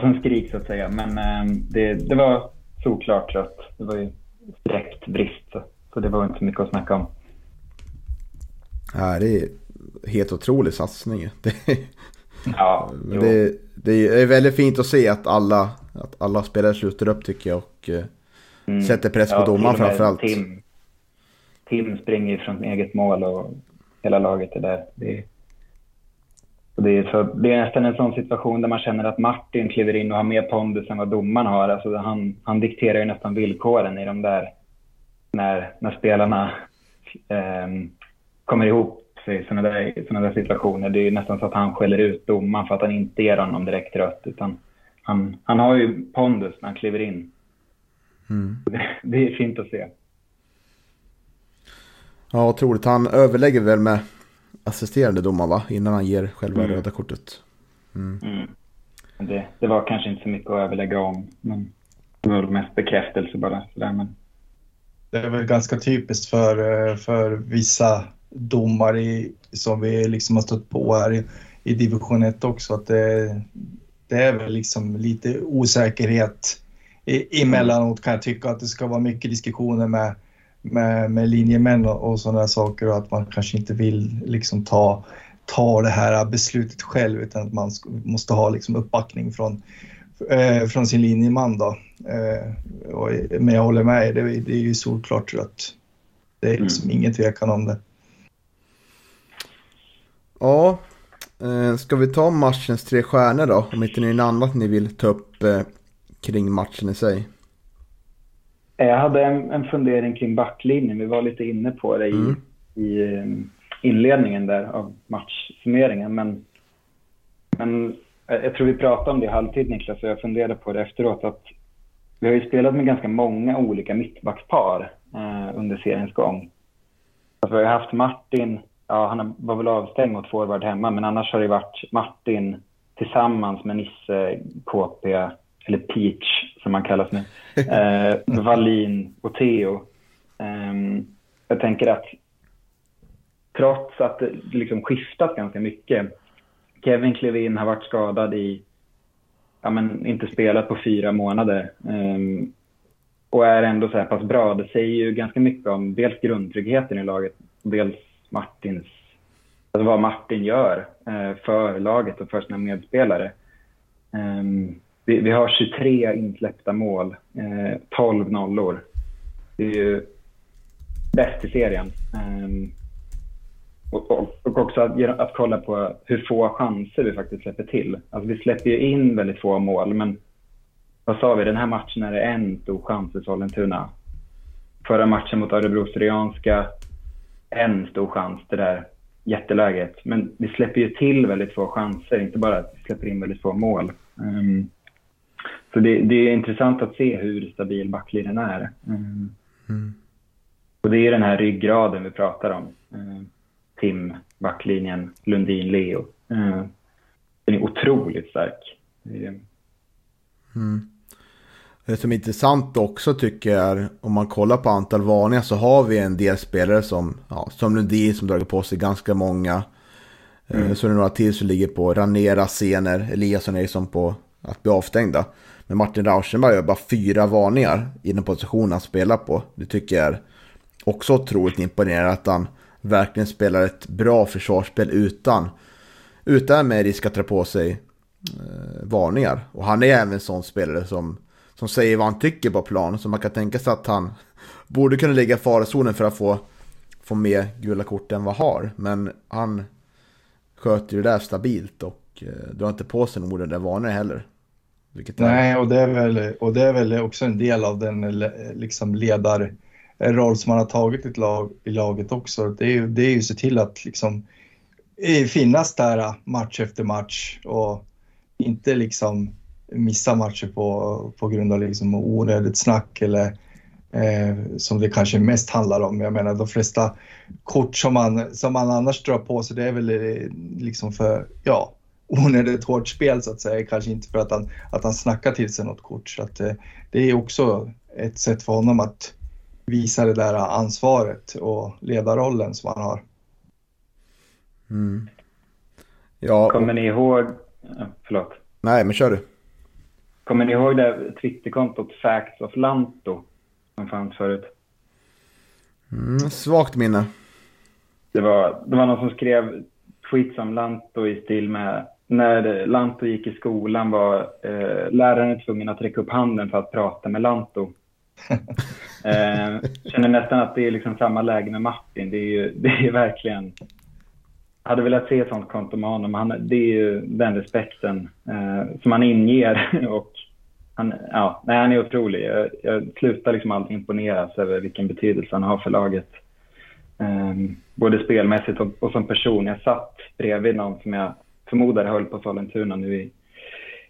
som skriks, så att säga. Men det var såklart rött. Det var ju direkt brist. Så det var inte så mycket att snacka om. Ja, det är helt otrolig satsning. Det är väldigt fint att se att alla spelare sluter upp, tycker jag, och sätter press på domaren framförallt. Tim springer från eget mål och hela laget är där. Det är nästan en sån situation där man känner att Martin kliver in och har mer pondus än vad domaren har. Alltså han dikterar ju nästan villkoren i de där när spelarna... kommer ihop sig i sådana där situationer. Det är ju nästan så att han skäller ut domaren för att han inte ger honom direkt rött, utan han har ju pondus när han kliver in. Det är fint att se. Ja, otroligt. Han överlägger väl med assisterande domaren, va? Innan han ger själva röda kortet. Det var kanske inte så mycket att överlägga om, men det var mest bekräftelse bara. Sådär, men... Det är väl ganska typiskt för vissa domar som vi liksom har stött på här i division 1 också, att det är väl liksom lite osäkerhet emellanåt, kan jag tycka, att det ska vara mycket diskussioner med linjemän och sådana där saker, och att man kanske inte vill liksom ta det här beslutet själv, utan att man måste ha liksom uppbackning från sin linjeman då. Men jag håller med, det är ju såklart rött. Det är liksom ingen tvekan om det. Ja, ska vi ta matchens 3 stjärnor då? Om inte ni är något annat ni vill ta upp kring matchen i sig. Jag hade en fundering kring backlinjen. Vi var lite inne på det i inledningen där av matchsummeringen. Men jag tror vi pratade om det i halvtid, Niklas, och jag funderade på det efteråt, att vi har ju spelat med ganska många olika mittbackspar under seriens gång. Alltså vi har haft Martin, han var väl avstängd mot forward hemma, men annars har det varit Martin tillsammans med Nisse, KP, eller Peach som man kallas nu, Wallin och Theo. Jag tänker att trots att det liksom skiftat ganska mycket, Kevin klev in, har varit skadad i ja, men inte spelat på 4 månader. Och är ändå så här pass bra. Det säger ju ganska mycket om dels grundtryggheten i laget, dels Martins, alltså vad Martin gör för laget och för sina medspelare. Vi har 23 insläppta mål, 12 nollor. Det är ju bäst i serien. Och också att kolla på hur få chanser vi faktiskt släpper till. Alltså vi släpper ju in väldigt få mål, men vad sa vi? Den här matchen är det en stor chans för Sollentuna. Förra matchen mot Örebro Syrianska, en stor chans, det där jätteläget. Men vi släpper ju till väldigt få chanser, inte bara att vi släpper in väldigt få mål. Så det är intressant att se hur stabil backlinjen är. Och det är den här ryggraden vi pratar om. Tim, backlinjen, Lundin, Leo. Den är otroligt stark. Det som är intressant också tycker jag, om man kollar på antal varningar så har vi en del spelare som Lundin som dragit på sig ganska många. Så det är några till som ligger på Ranera, Sener, Eliasson är som på att bli avstängda. Men Martin Rauschenberg gör bara 4 varningar i den position han spelar på. Det tycker jag är också otroligt imponerande att han verkligen spelar ett bra försvarsspel utan med risk att dra på sig varningar. Och han är även en sån spelare som säger vad han tycker på plan, så man kan tänka sig att han borde kunna ligga i farozonen för att få med gula kort än vad har. Men han sköter ju det där stabilt och drar inte på sig några där varningar heller. Nej, och det är väl också en del av den liksom ledar roll som man har tagit i laget också. Det är ju se till att liksom finnas där match efter match och inte liksom missa matcher på grund av liksom onödigt snack eller som det kanske mest handlar om. Jag menar, de flesta kort som man annars drar på sig, det är väl liksom för onödigt hårt spel så att säga. Kanske inte för att han snackar till sig något kort. Så att, det är också ett sätt för honom att visa det där ansvaret och ledarrollen som han har. Kommer ni ihåg... Förlåt. Nej, men kör du. Kommer ni ihåg det Twitterkontot Facts of Lanto som fanns förut? Svagt minne. Det var någon som skrev tweets om Lanto i stil med när Lanto gick i skolan var läraren tvungen att räcka upp handen för att prata med Lanto. Känner nästan att det är liksom samma läge med Martin. Det är verkligen... Jag hade velat se ett sånt konto med honom. Det är ju den respekten som han inger. Och han är otrolig. Jag slutar liksom aldrig imponeras över vilken betydelse han har för laget. Både spelmässigt och som person. Jag satt bredvid någon som jag förmodar höll på Sollentuna nu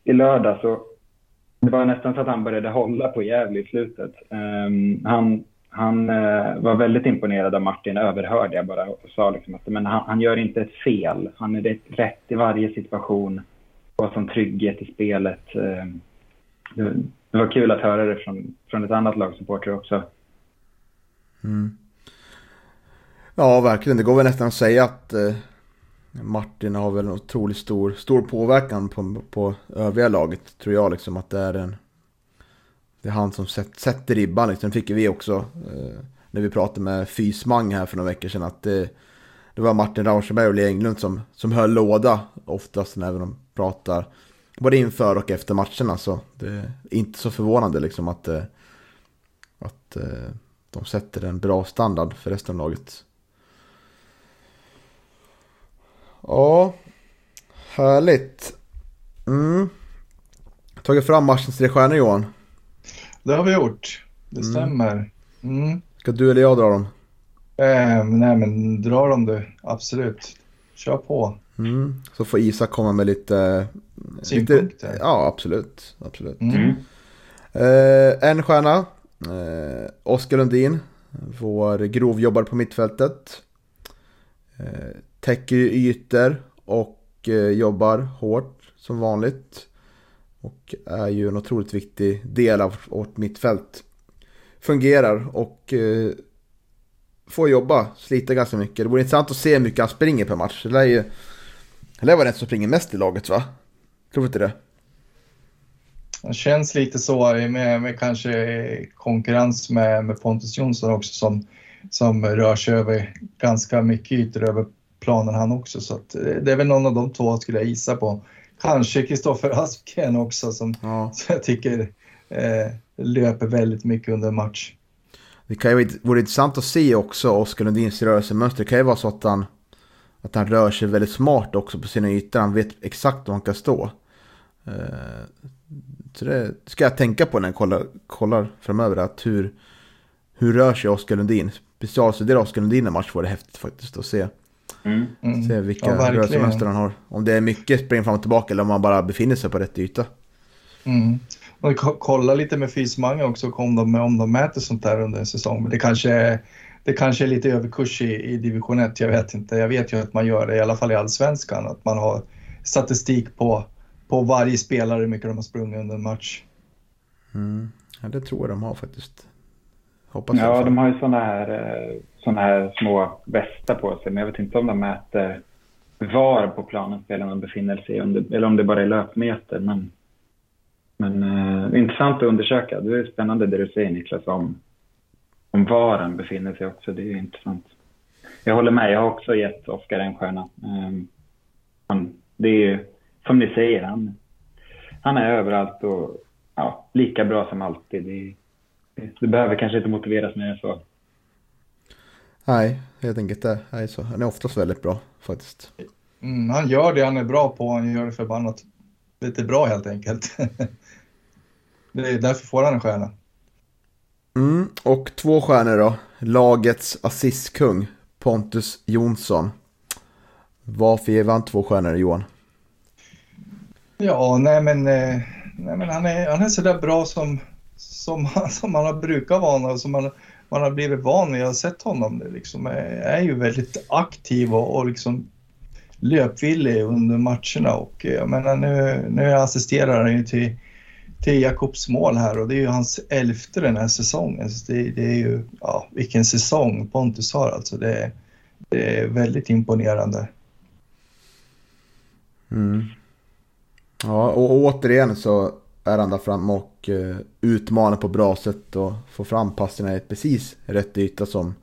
i lördags. Det var nästan så att han började hålla på Gävle i slutet. Han var väldigt imponerad av Martin, överhörde jag bara och sa liksom att men han gör inte ett fel. Han är rätt i varje situation och som trygghet i spelet. Det var kul att höra det från ett annat lagsupporter också. Ja, verkligen. Det går väl nästan att säga att Martin har väl en otroligt stor påverkan på övriga laget, tror jag liksom att det är en... Det är han som sätter ribban. Liksom. Fick vi också när vi pratade med Fysmang här för några veckor sedan att det var Martin Rauschenberg och Leo Englund som höll låda oftast när de pratar både inför och efter matcherna. Så det är inte så förvånande liksom, att de sätter en bra standard för resten av laget. Ja, härligt. Tagit fram matchens 3 stjärnor, Johan. Det har vi gjort. Det stämmer. Ska du eller jag dra dem? Nej, men dra dem du. Absolut. Kör på. Så får Isak komma med lite... synpunkter. Lite, ja, absolut. En stjärna. Oscar Lundin. Vår grovjobbare på mittfältet. Täcker ytor och jobbar hårt som vanligt. Och är ju en otroligt viktig del av vårt mittfält. Fungerar och får jobba, slita ganska mycket. Det vore intressant att se hur mycket han springer per match. Det lär vara den som springer mest i laget, va? Tror du inte det? Det känns lite så med kanske konkurrens med Pontus Jonsson också som rör sig över ganska mycket ytor över planen han också. Så att det är väl någon av de två skulle jag gissa på. Kanske Kristoffer Aspgren också som jag tycker löper väldigt mycket under match. Det kan ju vara intressant att se också Oscar Lundins rörelsemönster. Det kan ju vara så att han rör sig väldigt smart också på sina ytor. Han vet exakt var han kan stå. Så det ska jag tänka på när jag kollar framöver att hur rör sig Oscar Lundin. Specialstuderar Oscar Lundin en match var det häftigt faktiskt att se. Se vilka rörelsemönster han har. Om det är mycket spring fram och tillbaka eller om han bara befinner sig på rätt yta. Man kollar lite med fysmang också om de mäter sånt där under en säsong. Men det kanske är lite överkurs i division 1, jag vet inte. Jag vet ju att man gör det, i alla fall i allsvenskan. Att man har statistik på varje spelare hur mycket de har sprungit under en match. Ja, det tror jag de har faktiskt. Hoppas jag. Ja, de har ju såna här små västar på sig. Men jag vet inte om de mäter var på planen spelarna befinner sig. Eller om det bara är löpmeter, Men intressant att undersöka. Det är spännande det du säger, Niklas, om var han befinner sig också. Det är intressant. Jag håller med. Jag har också gett Oscar en stjärna. Det är ju, som ni säger, han är överallt och lika bra som alltid. Det behöver kanske inte motiveras mer än så. Nej, helt enkelt det är så. Han är oftast väldigt bra faktiskt. Han gör det han är bra på. Han gör det förbannat lite bra helt enkelt. Det är därför får han en stjärna. Och 2 stjärnor då. Lagets assistkung Pontus Jonsson. Varför ger han 2 stjärnor, Johan? Ja, nej men han är så där bra som man har brukat vara och som man har blivit van vid. Jag har sett honom det liksom är ju väldigt aktiv och liksom löpvillig under matcherna och jag menar nu assisterar han ju till Jakobs mål här och det är ju hans 11:e den här säsongen så det är ju vilken säsong Pontus har alltså det är väldigt imponerande. Ja, och återigen så är han där fram och utmanar på bra sätt och får fram passningarna i precis rätt yta som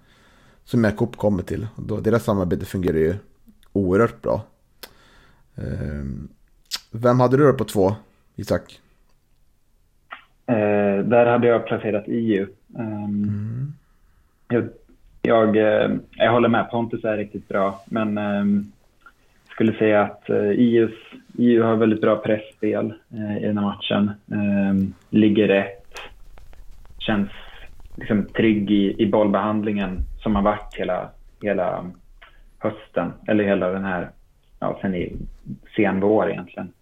Jakob kommer till. Då deras samarbete fungerar ju oerhört bra. Vem hade du på 2, Isak? Där hade jag placerat Iu. Jag håller med, Pontus är riktigt bra. Men skulle säga att Iu har väldigt bra pressspel i den här matchen. Ligger rätt. Känns liksom trygg i bollbehandlingen som har varit hela hösten, eller hela den här sen i sen vår egentligen.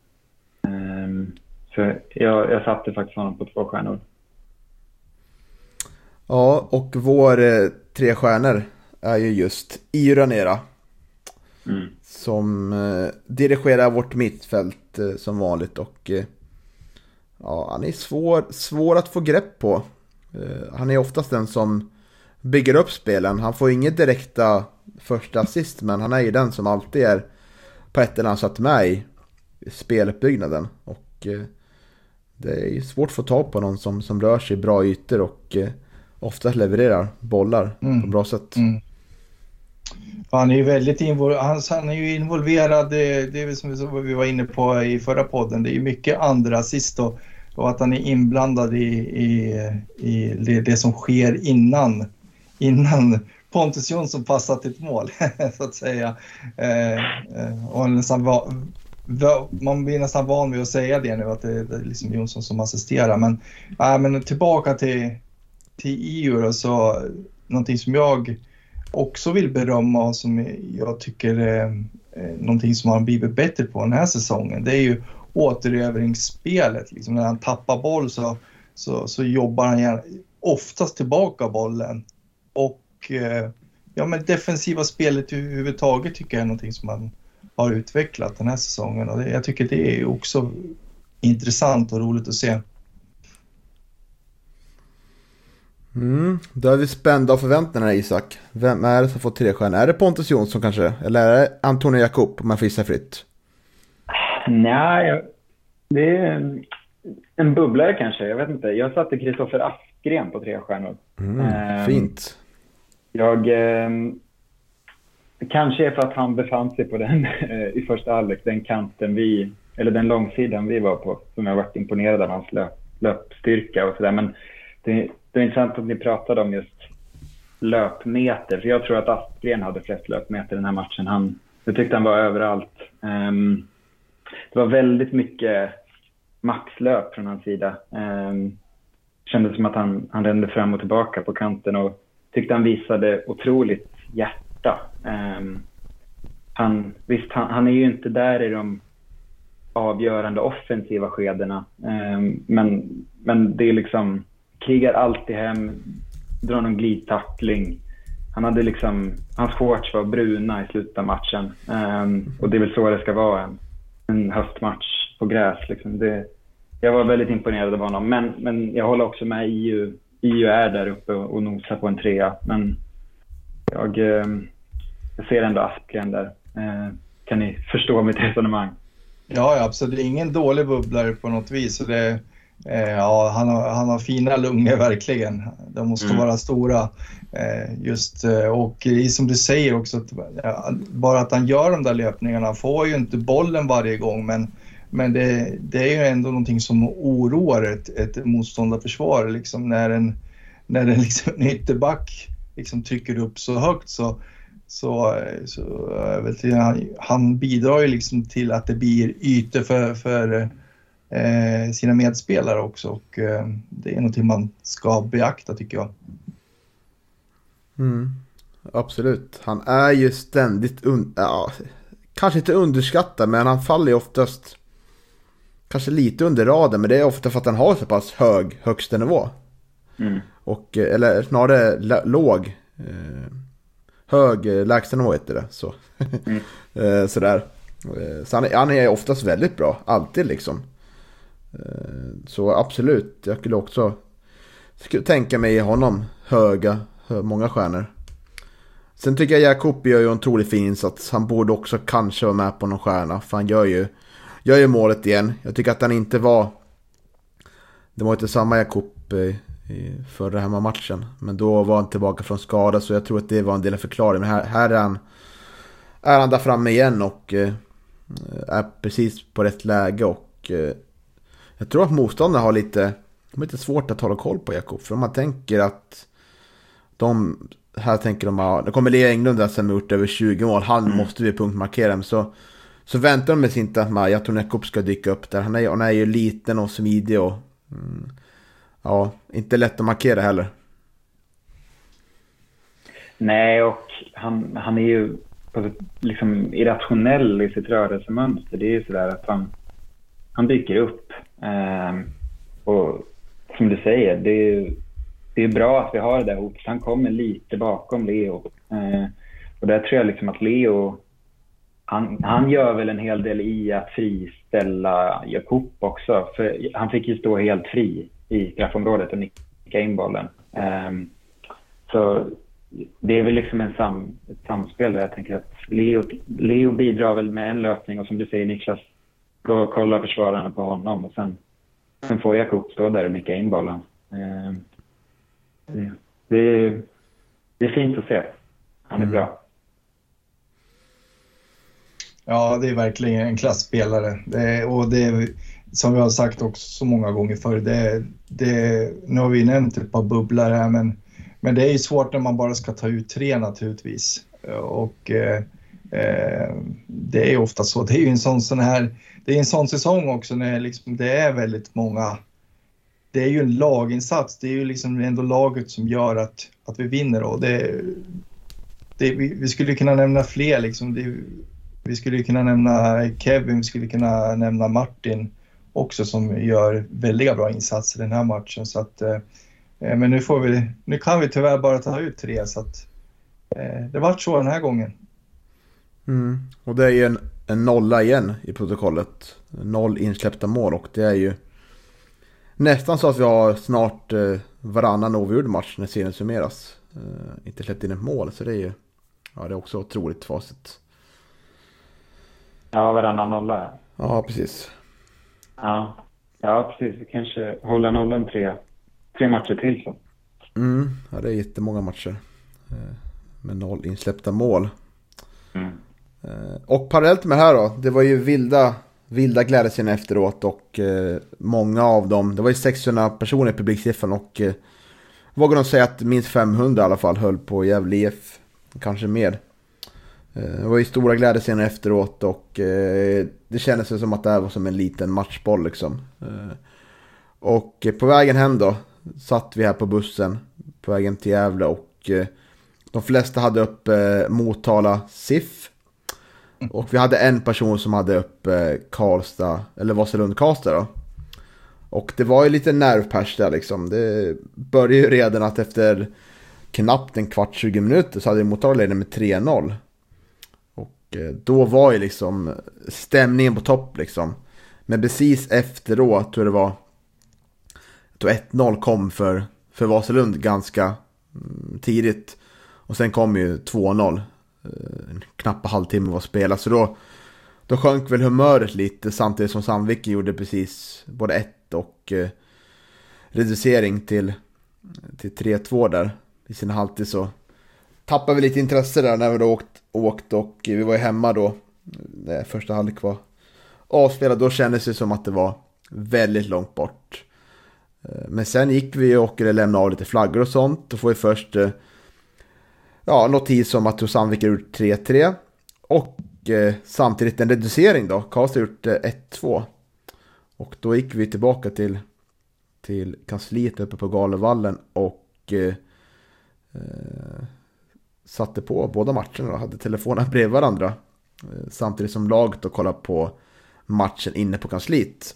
Så jag satte faktiskt honom på 2 stjärnor. Ja, och vår 3 stjärnor är ju just Iu Runera som dirigerar vårt mittfält som vanligt och han är svår att få grepp på. Han är oftast den som bygger upp spelen. Han får inget direkta första assist, men han är ju den som alltid är på ett eller annat satt med i speluppbyggnaden och det är svårt att få tag på någon som rör sig i bra ytor och oftast levererar bollar på bra sätt. Han är ju väldigt involverad, det är som vi var inne på i förra podden, det är ju mycket andra assist och att han är inblandad i det som sker innan Pontus Jonsson passat ett mål så att säga. Och man blir nästan van vid att säga det nu att det är liksom Jonsson som assisterar men tillbaka till EU då, så någonting som jag också vill berömma och som jag tycker någonting som han blivit bättre på den här säsongen, det är ju återövringsspelet liksom. När han tappar boll så jobbar han gärna, oftast tillbaka bollen och men defensiva spelet överhuvudtaget tycker jag är någonting som man har utvecklat den här säsongen och jag tycker det är också intressant och roligt att se. Då är vi spända av förväntningarna, Isak. Vem är det som får 3 stjärnor? Är det Pontus Jonsson kanske? Eller är det Antonio Jakob om man får gissa fritt? Nej, det är En bubblare kanske, jag vet inte. Jag satte Kristoffer Aspgren på 3 stjärnor. Fint. Jag kanske är för att han befann sig på den i första halvlek, den kanten vi, eller den långsidan vi var på, som jag varit imponerad av hans löpstyrka och sådär. Men det är intressant att ni pratade om just löpmeter, för jag tror att Aspgren hade flest löpmeter den här matchen. Jag tyckte han var överallt. Det var väldigt mycket maxlöp från hans sida. Kändes som att han rände fram och tillbaka på kanten och tyckte han visade otroligt hjärta. Han är ju inte där i de avgörande offensiva skedena. Men det är liksom, krigar alltid hem, drar någon glidtackling. Han hade liksom, hans shorts var bruna i slutet av matchen. Och det är väl så det ska vara, en höstmatch på gräs. Liksom. Jag var väldigt imponerad av honom. Men jag håller också med Iu. Iu är där uppe och nosar på en 3. Men jag ser ändå Aspgren där. Kan ni förstå mitt resonemang? Ja, absolut. Ingen dålig bubblare på något vis. Det, han har fina lungor verkligen. De måste vara stora. Och som du säger också, bara att han gör de där löpningarna, får ju inte bollen varje gång, men det är ju ändå någonting som oroar ett motståndarförsvar. Liksom när en liksom ytterback liksom trycker upp så högt, så vet jag, han bidrar ju liksom till att det blir ytor för sina medspelare också, och det är någonting man ska beakta, tycker jag. Absolut. Han är ju ständigt kanske inte underskattad, men han faller ju oftast kanske lite under raden, men det är ofta för att han har så pass hög högsta nivå. Och, eller snarare låg hög lägsta nivå heter det så. Sådär. Så han är oftast väldigt bra, alltid liksom. Så absolut, jag skulle också tänka mig honom många stjärnor. Sen tycker jag Jakob gör ju en otroligt fin insats. Han borde också kanske vara med på någon stjärna, för han gör ju målet igen. Jag tycker att han inte var, det var inte samma Jakob i förra hemmamatchen, men då var han tillbaka från skada, så jag tror att det var en del av förklaringen. Men här är han där framme igen och är precis på rätt läge, och jag tror att motståndarna har lite svårt att hålla koll på Jakob, för man tänker att det kommer Leo Englund där som har gjort över 20 mål. Han måste vi punktmarkera dem. Så väntar de sig inte att jag tror Jakob ska dyka upp där. Han är ju liten och smidig och inte lätt att markera heller. Nej, och han är ju liksom irrationell i sitt rörelsemönster. Det är ju sådär att han dyker upp. Och som du säger, det är ju, det är bra att vi har det där ihop. Han kommer lite bakom Leo. Och där tror jag liksom att Leo, han gör väl en hel del i att friställa Jakob också. För han fick ju stå helt fri i straffområdet och nicka in bollen. Så det är väl liksom ett samspel där jag tänker att Leo bidrar väl med en lösning. Och som du säger, Niklas, då kollar försvararna på honom. Och sen får Jakob stå där och nicka in bollen. Det är fint att se. Han är bra. Ja, det är verkligen en klassspelare. Som vi har sagt också så många gånger förr, nu har vi nämnt ett par bubblar här, men det är ju svårt när man bara ska ta ut 3 naturligtvis. Och det är ofta så. Det är ju en sån säsong också när liksom, det är väldigt många. Det är ju en laginsats. Det är ju liksom ändå laget som gör att vi vinner. Och vi skulle kunna nämna fler. Liksom. Vi skulle kunna nämna Kevin. Vi skulle kunna nämna Martin också, som gör väldigt bra insatser i den här matchen. Så att, men nu kan vi tyvärr bara ta ut 3. Så att, det var så den här gången. Och det är ju en 0 igen i protokollet. 0 insläppta mål, och det är ju nästan så att vi har snart varannan oavgjord match när serien summeras. Inte släppt in ett mål, så det är ju det är också otroligt facit. Ja, varannan nolla. Ja, precis. Ja. Ja, precis. Vi kanske håller nollan tre matcher till så. Mm, ja, det är jättemånga matcher med 0 insläppta mål. Mm. Och parallellt med det här då, det var ju vilda glädjesinne efteråt och många av dem, det var ju 600 personer i publiksiffran och vågar de säga att minst 500 i alla fall höll på Gävle EF, kanske mer. Det var ju stora glädjesinne efteråt och det kändes som att det här var som en liten matchboll liksom. Och på vägen hem då satt vi här på bussen på vägen till Gävle och de flesta hade upp Motala SIF. Och vi hade en person som hade upp Karlstad, eller Vasalund Karlstad då. Och det var ju lite nervpärs där liksom. Det började ju redan att efter knappt en kvart, 20 minuter så hade Motala ledning med 3-0. Och då var ju liksom stämningen på topp liksom. Men precis efteråt tror jag det var, då 1-0 kom för Vasalund ganska tidigt. Och sen kom ju 2-0. En knappa halvtimme var spelat. Så då sjönk väl humöret lite, samtidigt som Sandviken gjorde precis både 1 och reducering till 3-2 där i sin halvtid. Så tappade vi lite intresse där när vi då åkt och vi var ju hemma då när första halvlek var avspelad. Då kändes det som att det var väldigt långt bort. Men sen gick vi och lämnade av lite flaggor och sånt. Då får vi först notis som att Sandviken har gjort 3-3 och samtidigt en reducering då. Karlstad har gjort 1-2 och då gick vi tillbaka till kansliet uppe på Gävlevallen och satte på båda matcherna och hade telefonerna bredvid varandra samtidigt som laget och kollade på matchen inne på kansliet.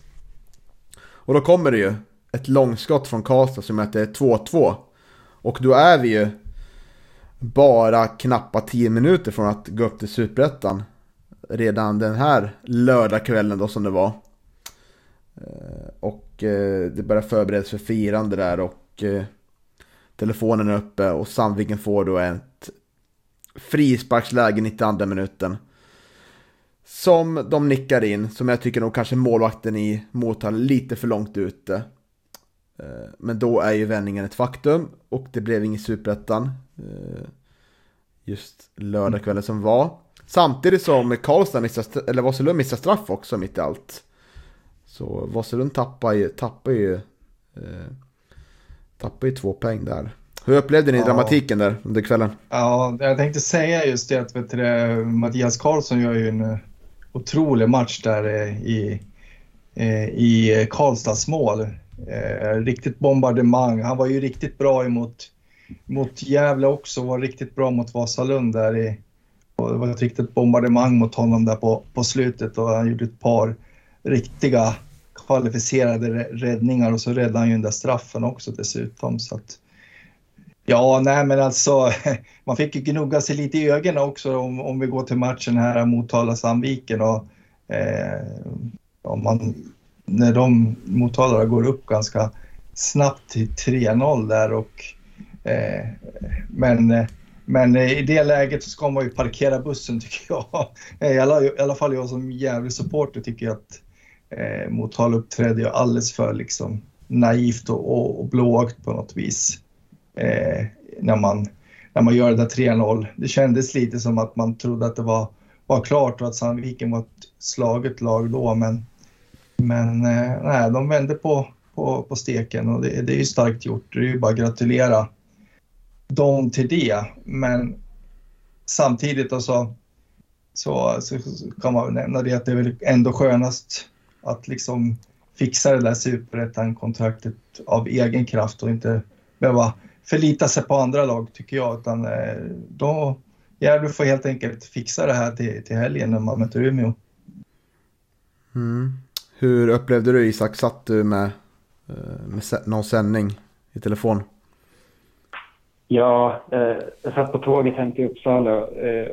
Och då kommer det ju ett långskott från Karlstad som heter 2-2 och då är vi ju bara knappa 10 minuter från att gå upp till Superettan redan den här lördagskvällen då som det var. Och det började förberedas för firande där och telefonen är uppe och Sandviken får då ett frisparksläge 92 minuten som de nickar in, som jag tycker nog kanske målvakten i Motala lite för långt ute. Men då är ju vändningen ett faktum och det blev ingen Superettan just lördagskvällen som var. Samtidigt som Karlstad Vasalund missade straff också mitt i allt. Så Vasalund tappar ju 2 poäng där. Hur upplevde ni dramatiken där under kvällen? Ja, jag tänkte säga just det att Mattias Karlsson gör ju en otrolig match där i Karlstads mål. Riktigt bombardemang. Han var ju riktigt bra mot Gävle också, var riktigt bra mot Vasalund där och det var ett riktigt bombardemang mot honom där på slutet och han gjorde ett par riktiga kvalificerade räddningar och så räddade han ju den där straffen också dessutom så att, ja nej men alltså man fick ju gnugga sig lite i ögonen också om vi går till matchen här mot Sandviken och när de Motala går upp ganska snabbt till 3-0 där och men i det läget så ska man ju parkera bussen tycker jag. I alla fall jag som jävlig supporter tycker jag att Motala uppträdde ju alldeles för liksom naivt och blåögt på något vis. När man gör det där 3-0. Det kändes lite som att man trodde att det var klart och att Sandviken var ett slaget lag då men nej, de vände på steken och det är ju starkt gjort. Det är ju bara att gratulera dem till det, men samtidigt så kan man nämna det att det är väl ändå skönast att liksom fixa det där Superettan-kontraktet av egen kraft och inte behöva förlita sig på andra lag tycker jag, utan då du får helt enkelt fixa det här till helgen när man möter Umeå. Mm. Hur upplevde du, Isak? Satt du med någon sändning i telefon? Ja, jag satt på tåget hem till Uppsala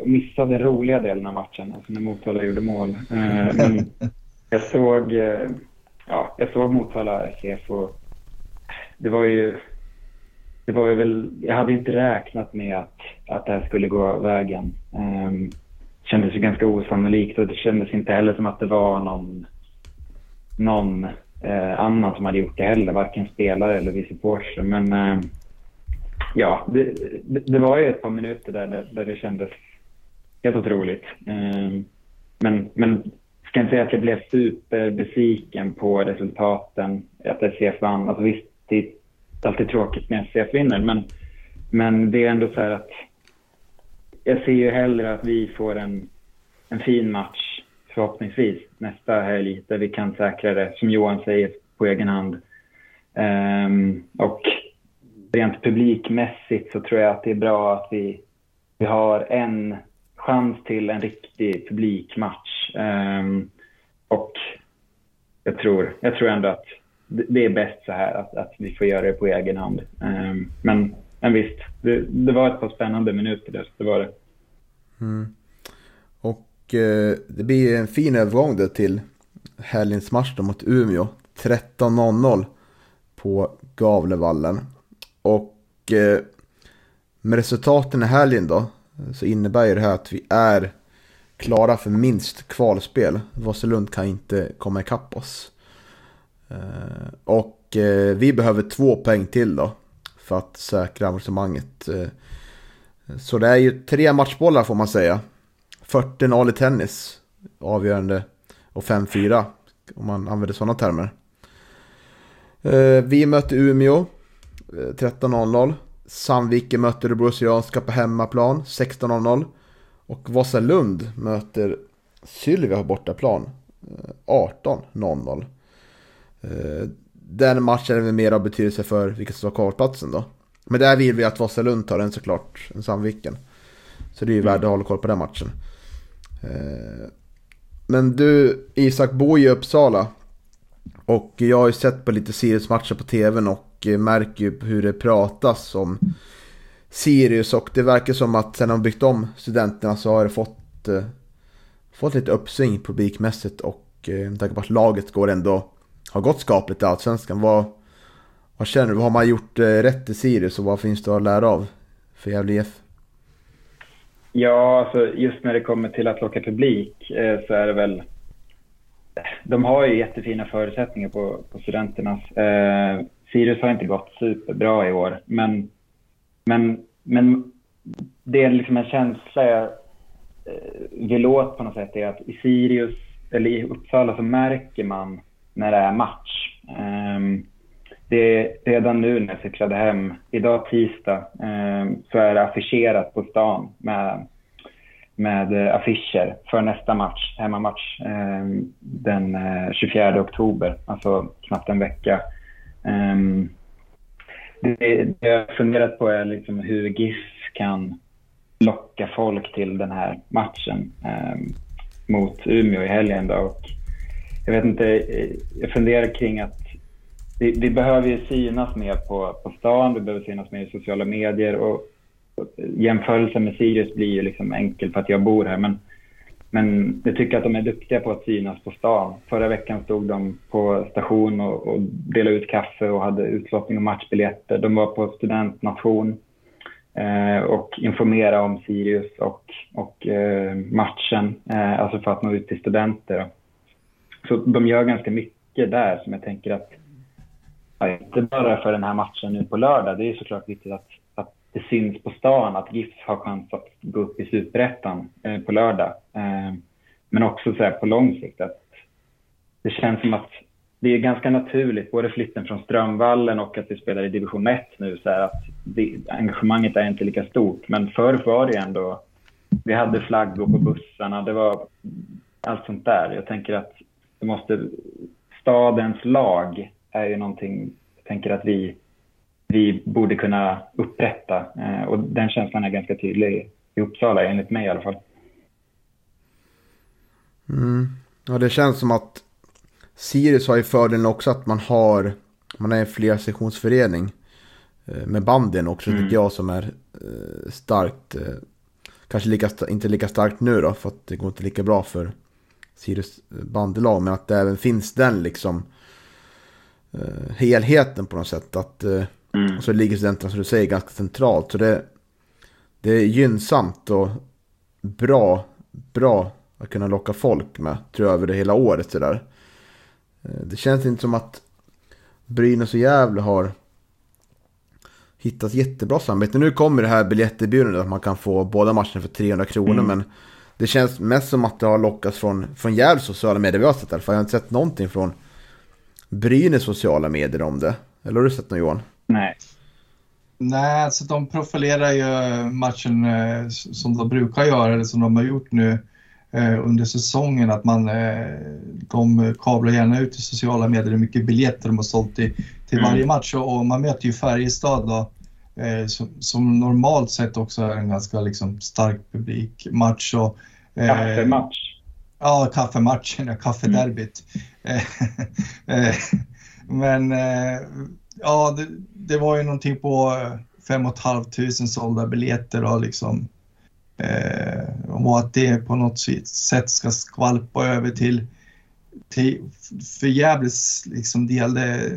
och missade den roliga delen av matchen, alltså när Motala gjorde mål. Men jag såg Motala SIF och det var ju väl, jag hade inte räknat med att det här skulle gå vägen. Det kändes ju ganska osannolikt och det kändes inte heller som att det var någon annan som hade gjort det heller, varken spelare eller vice versa. Men ja, det var ju ett par minuter där det kändes helt otroligt. Men ska inte säga att jag blev superbesviken på resultaten, att SIF vann. Alltså visst, det är alltid tråkigt när SIF vinner, men det är ändå så här att jag ser ju hellre att vi får en fin match förhoppningsvis nästa helg, där vi kan säkra det, som Johan säger, på egen hand. Och rent publikmässigt så tror jag att det är bra att vi har en chans till en riktig publikmatch. Och jag tror ändå att det är bäst så här att vi får göra det på egen hand. Men visst, det var ett par spännande minuter där, det var det. Mm. Och det blir en fin övergång där till helgens match mot Umeå, 13:00 på Gävlevallen. Och med resultaten i helgen då, så innebär ju det här att vi är klara för minst kvalspel. Vasalund kan inte komma ikapp oss. Och vi behöver 2 poäng till då för att säkra avancemanget. Så det är ju 3 matchbollar får man säga. 40-0 i tennis avgörande och 5-4 om man använder sådana termer. Vi möter Umeå 13:00. Sandviken möter det brasilianska på hemmaplan 16:00 och Vasalund möter Sylvia på bortaplan 18:00. Den matchen är väl mer av betydelse för vilka som tar kvalplatsen då. Men där vill vi att Vasalund tar den såklart, en Sandviken. Så det är ju värde att hålla koll på den matchen. Men du, Isak, bor i Uppsala och jag har ju sett på lite Sirius-matcher på tvn och märker ju hur det pratas om Sirius, och det verkar som att sen de byggt om studenterna så har det fått lite uppsving publikmässigt, och med tanke på att laget har gått skapligt i Allsvenskan. Vad känner du? Vad har man gjort rätt i Sirius och vad finns det att lära av för Gävle EF? Ja, alltså just när det kommer till att locka publik så är det väl, de har ju jättefina förutsättningar på studenternas. Sirius har inte gått superbra i år, men det är liksom en känsla jag vill åt på något sätt, är att i Sirius eller i Uppsala så märker man när det är match. Det är redan nu när jag cyklade hem idag tisdag, så är det affischerat på stan med affischer för nästa match, hemmamatch, den 24 oktober, alltså knappt en vecka. Det jag funderat på är liksom hur GIF kan locka folk till den här matchen mot Umeå i helgen då. Och jag vet inte, jag funderar kring att vi behöver ju synas mer på stan, vi behöver synas mer i sociala medier, och jämförelsen med Sirius blir ju liksom enkel för att jag bor här, men jag tycker att de är duktiga på att synas på stan. Förra veckan stod de på station och delade ut kaffe och hade utlottning och matchbiljetter. De var på studentnation och informerade om Sirius och matchen, alltså för att nå ut till studenter. Så de gör ganska mycket där som jag tänker att, ja, inte bara för den här matchen nu på lördag, det är såklart viktigt att det syns på stan att GIF har chans att gå upp i Superettan på lördag. Men också så här på lång sikt, att det känns som att det är ganska naturligt, både flytten från Strömvallen och att vi spelar i division 1 nu, så här att engagemanget är inte lika stort. Men förr var det ändå, vi hade flaggor på bussarna, det var allt sånt där. Jag tänker att det måste, stadens lag är ju någonting jag tänker att vi borde kunna upprätta. Och den känslan är ganska tydlig i Uppsala, enligt mig i alla fall. Mm. Ja, det känns som att Sirius har ju fördelen också att man är en flersektionsförening med banden också, tycker jag, som är starkt, kanske inte lika starkt nu då, för att det går inte lika bra för Sirius bandelag, men att det även finns den liksom helheten på något sätt, att så ligger studenterna, som du säger, ganska centralt, så det är gynnsamt och bra att kunna locka folk med, tror jag, över det hela året så där. Det känns inte som att Brynäs och Gävle har hittat jättebra samarbete. Nu kommer det här biljetterbjudandet att man kan få båda matcherna för 300 kronor, men det känns mest som att det har lockats från Gävles sociala medier vi har sett i alla fall. Jag har inte sett någonting från Brynäs sociala medier om det. Eller har du sett något, Johan? Nej, alltså de profilerar ju matchen som de brukar göra, eller som de har gjort nu under säsongen, att de kablar gärna ut i sociala medier hur mycket biljetter de har sålt till varje match. Och man möter ju Färjestad då, som normalt sett också är en ganska liksom stark publikmatch. Och, kaffematch. Ja, kaffematchen, kaffederbyt. Men ja, det var ju någonting på 5 500 sålda biljetter och liksom, och att det på något sätt ska skvalpa över till för Gävles liksom del, det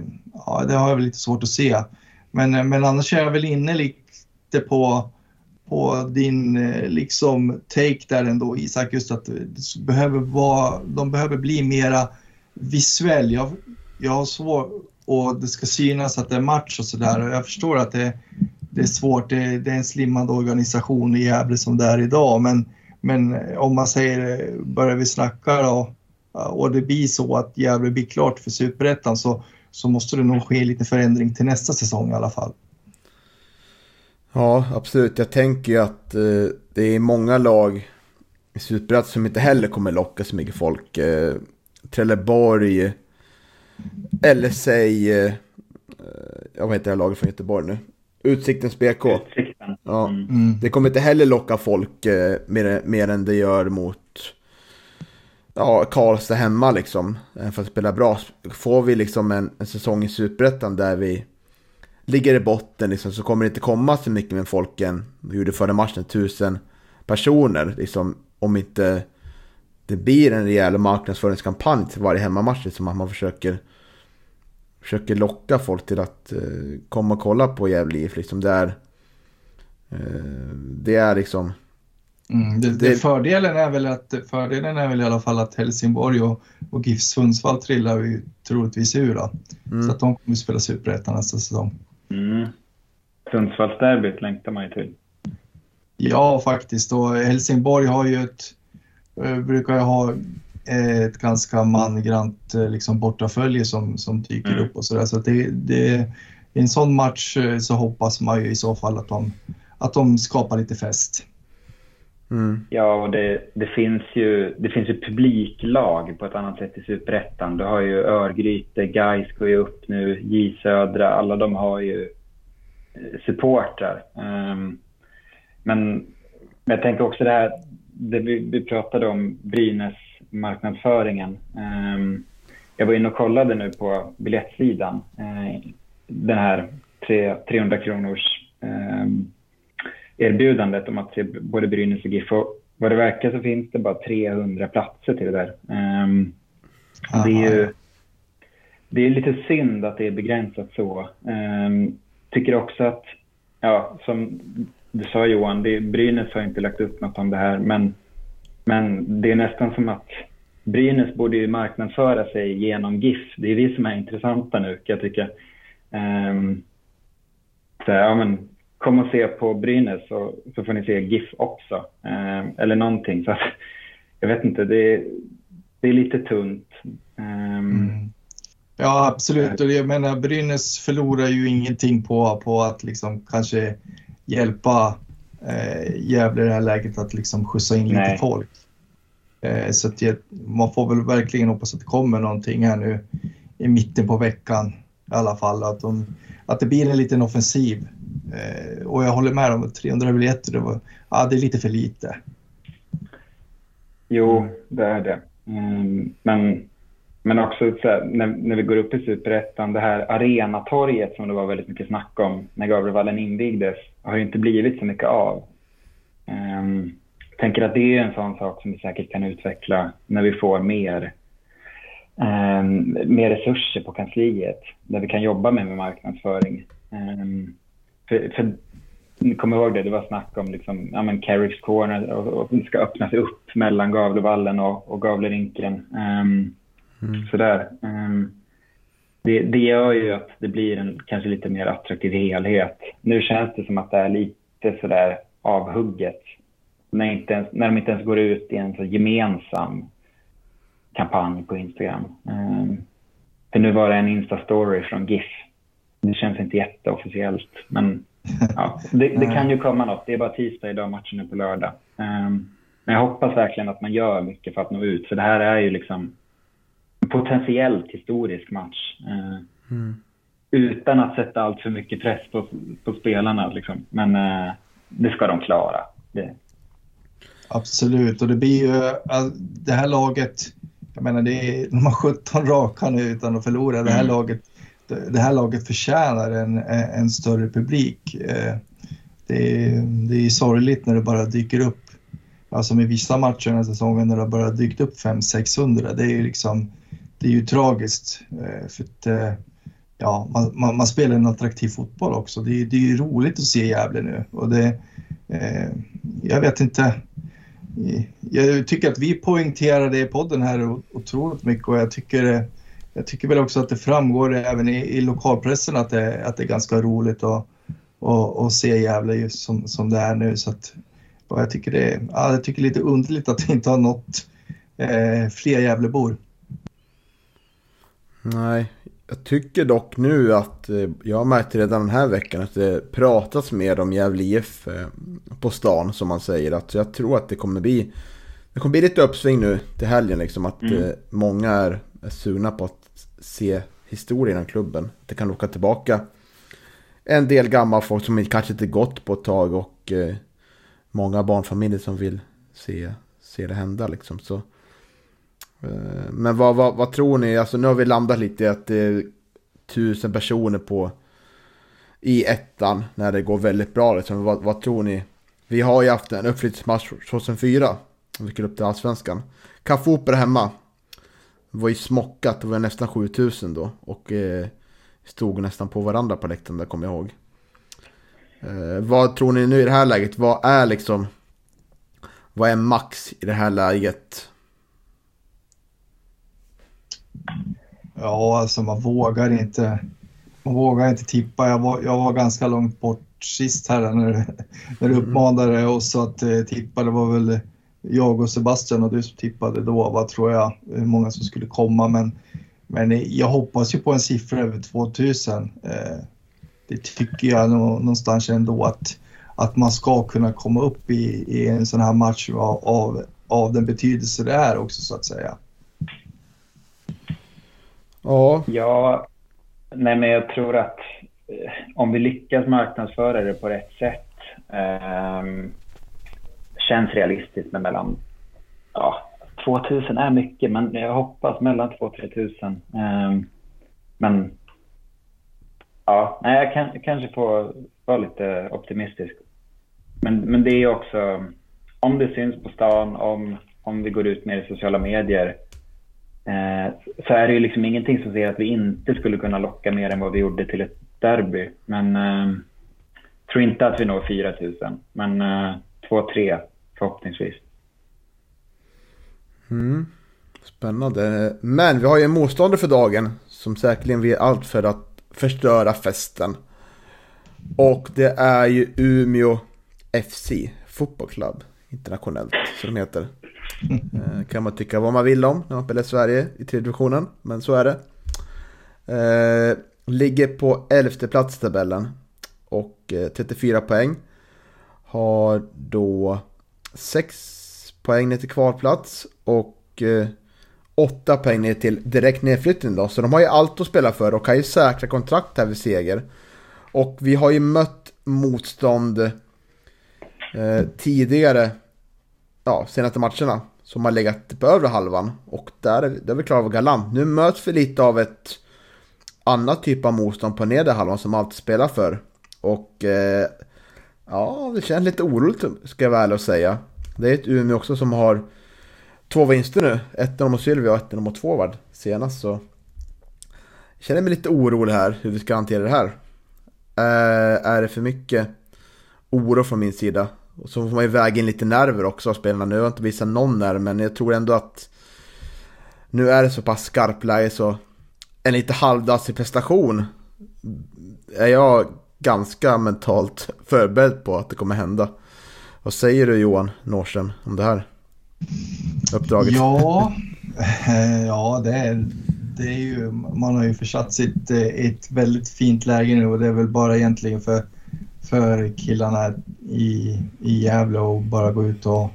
har jag väl lite svårt att se, men annars är jag väl inne lite på din liksom take där ändå, Isak, just att de behöver bli mera visuell. Jag har svårt, och det ska synas att det är match och sådär, och jag förstår att det är svårt, det är en slimmad organisation i Gävle som det är idag, men om man säger, börjar vi snacka då, och det blir så att Gävle blir klart för Superettan, så måste det nog ske lite förändring till nästa säsong i alla fall. Ja, absolut. Jag tänker ju att det är många lag i Superettan som inte heller kommer locka så mycket folk. Trelleborg, eller säg, jag vet inte, jag lagar från Göteborg nu, Utsiktens BK. Utsikten. Ja. Mm. Det kommer inte heller locka folk mer än det gör mot Karlstad hemma liksom, för att spela bra. Får vi liksom en säsong i Superettan där vi ligger i botten liksom, så kommer det inte komma så mycket med folk än vi gjorde förra matchen, 1000 personer liksom, om inte det blir en rejäl marknadsföringskampanj till varje hemmamatch, som att man försöker locka folk till att komma och kolla på Gävle IF liksom. Det är liksom fördelen är väl i alla fall att Helsingborg och GIF Sundsvall trillar vi troligtvis ur då. Så att de kommer spela Superettan nästa säsong. Sundsvalls derbyt längtar man ju till. Ja, faktiskt, och Helsingborg har ju brukar jag ha ett ganska mangrant liksom bortafölje som dyker upp och sådär. Så att i en sån match så hoppas man ju i så fall att de skapar lite fest. Ja, och det finns ju publiklag på ett annat sätt i Superettan. Du har ju Örgryte, Gais går ju upp nu, J Södra, alla de har ju supportrar. Men jag tänker också det här, det vi pratade om Brynäs marknadsföringen. Jag var inne och kollade nu på biljettsidan. Den här 300 kronors erbjudandet om att se både Brynäs och GIF. Och vad det verkar så finns det bara 300 platser till det där. Det är lite synd att det är begränsat så. Tycker också att, som du sa, Johan, Brynäs har inte lagt upp något om det här, men det är nästan som att Brynäs borde ju marknadsföra sig genom GIF. Det är vi som är intressanta nu, jag tycker. Kom och se på Brynäs, så får ni se GIF också. Eller någonting. Så att, jag vet inte, det är lite tunt. Ja, absolut. Och jag menar, Brynäs förlorar ju ingenting på att liksom kanske hjälpa Gävle i det här läget att liksom skjutsa in lite folk. Så att man får väl verkligen hoppas att det kommer någonting här nu i mitten på veckan i alla fall. Att det blir en liten offensiv. Och jag håller med om 300 biljetter. Det är lite för lite. Jo, det är det. Men också när vi går upp i Superettan, det här arenatorget som det var väldigt mycket snack om när Gävlevallen invigdes, har ju inte blivit så mycket av. Tänker att det är en sån sak som vi säkert kan utveckla när vi får mer resurser på kansliet där vi kan jobba med marknadsföring. För ni kommer ihåg det var snack om liksom, Carriage Corner och det ska öppnas upp mellan Gävlevallen och Gävlerinken. sådär. Det gör ju att det blir en kanske lite mer attraktiv helhet. Nu känns det som att det är lite sådär avhugget. När de inte ens går ut i en så gemensam kampanj på Instagram. För nu var det en Insta-story från GIF. Det känns inte jätteofficiellt, men ja, det kan ju komma något. Det är bara tisdag idag, matchen är på lördag. Men jag hoppas verkligen att man gör mycket för att nå ut. För det här är ju liksom en potentiellt historisk match. Utan att sätta allt för mycket press på spelarna. Liksom. Men det ska de klara. Det. Absolut. Och det blir ju det här laget, jag menar de har 17 raka nu utan att förlora. Det här laget förtjänar en större publik. Det är sorgligt när det bara dyker upp. Alltså med vissa matcher den här säsongen när det bara dykt upp 500-600. Det är ju liksom, det är ju tragiskt. För att, ja, man spelar en attraktiv fotboll också. Det är ju roligt att se Gävle nu. Och det, jag vet inte. Jag tycker att vi poängterar det i podden här otroligt mycket. Och jag tycker väl också att det framgår även i lokalpressen att det är ganska roligt att se Gävle just som det är nu. Så att, jag tycker det är lite underligt att det inte har nått fler Gävlebor. Nej, jag tycker dock nu att jag märkte redan den här veckan att det pratas mer om Gävle IF på stan, som man säger. Att jag tror att det kommer bli lite uppsving nu till helgen. Liksom, att många är sugna på att se historien av klubben. Det kan locka tillbaka en del gamla folk som kanske inte gått på ett tag och... många barnfamiljer som vill se det hända liksom. Så, men vad tror ni? Alltså, nu har vi landat lite i att det är 1000 personer i ettan när det går väldigt bra liksom. Vad tror ni? Vi har ju haft en uppflyttningsmatch 2004 om vi skulle upp till Allsvenskan. Kaffopera hemma var ju smockat, det var nästan 7000 då och stod nästan på varandra på läktaren, där kommer jag ihåg. Vad tror ni nu i det här läget? Vad är max i det här läget? Ja, alltså man vågar inte tippa. Jag var ganska långt bort sist här när du uppmanade oss att tippa. Det var väl jag och Sebastian och du som tippade då. Vad tror jag? Hur många som skulle komma? Men jag hoppas ju på en siffra över 2000. Det tycker jag någonstans ändå att man ska kunna komma upp i en sån här match av den betydelse det är också, så att säga. Ja, nej, men jag tror att om vi lyckas marknadsföra det på rätt sätt känns realistiskt med mellan 2000 är mycket, men jag hoppas mellan 2-3 tusen. Men ja, jag kanske får vara lite optimistisk. Men det är också, om det syns på stan, om vi går ut med i sociala medier, så är det ju liksom ingenting som säger att vi inte skulle kunna locka mer än vad vi gjorde till ett derby. Men tror inte att vi når 4000, men 2-3 förhoppningsvis. Spännande. Men vi har ju en motståndare för dagen som säkerligen vi är allt för att förstöra festen. Och det är ju Umeå FC fotbollsklubb internationellt som de heter. Kan man tycka vad man vill om när man spelar Sverige i tredje divisionen, men så är det. Ligger på 11:e plats i tabellen och 34 poäng. Har då 6 poäng ner till kvalplats och 8 poäng ner till direkt nedflyttning då. Så de har ju allt att spela för och kan ju säkra kontrakt här vid seger. Och vi har ju mött motstånd tidigare, senaste matcherna, som har legat på övre halvan. Och där är vi klara av galant. Nu möts vi lite av ett annat typ av motstånd på nedre halvan som alltid spelar för. Och det känns lite oroligt, ska jag väl säga. Det är ett Umeå också som har 2 vinster nu, 1-0 mot Sylvia och 1-0 mot Forward senast, så jag känner mig lite orolig här hur vi ska hantera det här. Är det för mycket oro från min sida? Och så får man ju väga in lite nerver också av spelarna nu, jag har inte visat någon nerv, men jag tror ändå att nu är det så pass skarpt läge, så en lite halvdassig prestation är jag ganska mentalt förberedd på att det kommer hända. Vad säger du, Johan Narsöm, om det här uppdraget? Ja, det är ju, man har ju försatt sitt ett väldigt fint läge nu, och det är väl bara egentligen för killarna i Gävle och bara gå ut och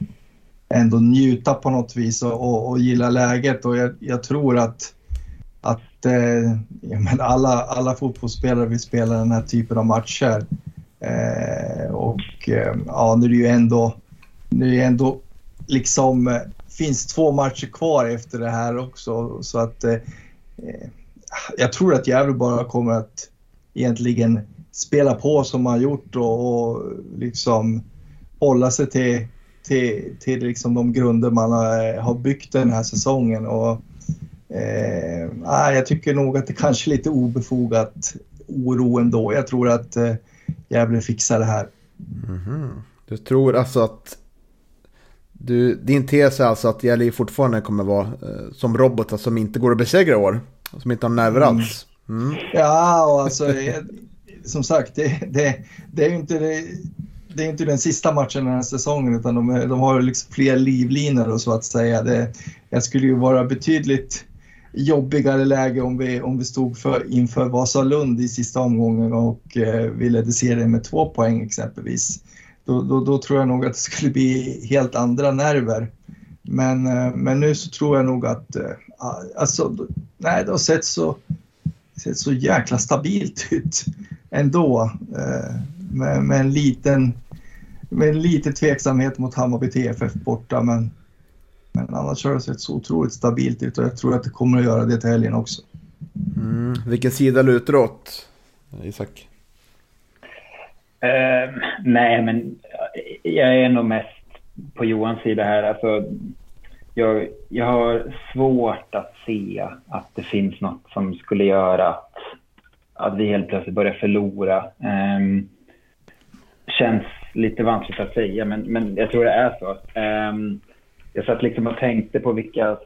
ändå njuta på något vis och gilla läget. Och jag tror att alla fotbollsspelare vill spela den här typen av matcher. Nu är det ändå liksom finns två matcher kvar efter det här också, så att jag tror att Gävle bara kommer att egentligen spela på som man gjort och liksom hålla sig till liksom de grunder man har byggt den här säsongen. Och jag tycker nog att det kanske är lite obefogat oro ändå. Jag tror att Gävle fixar det här. Mm-hmm. Du tror alltså att din tes är alltså att Gävle fortfarande kommer vara som robotar som inte går att besegra år, som inte har nerver alls. Mm. Ja, och alltså som sagt, det är inte den sista matchen den här säsongen, utan de har liksom fler livlinor och så att säga. Det skulle ju vara betydligt jobbigare läge om vi stod inför Vasalund i sista omgången och vi ledde serien med 2 poäng exempelvis. Då tror jag nog att det skulle bli helt andra nerver. Men nu så tror jag nog att det har sett så jäkla stabilt ut ändå. Med en liten tveksamhet mot Hammarby TFF borta, men annars har det sett så otroligt stabilt ut, och jag tror att det kommer att göra det till helgen också. Mm. Vilken sida lutar åt, Isak? Nej, men jag är nog mest på Johans sida här. Alltså, jag har svårt att se att det finns något som skulle göra att vi helt plötsligt börjar förlora. Känns lite vanskligt att säga, men jag tror det är så. Jag satt liksom och tänkte på vilka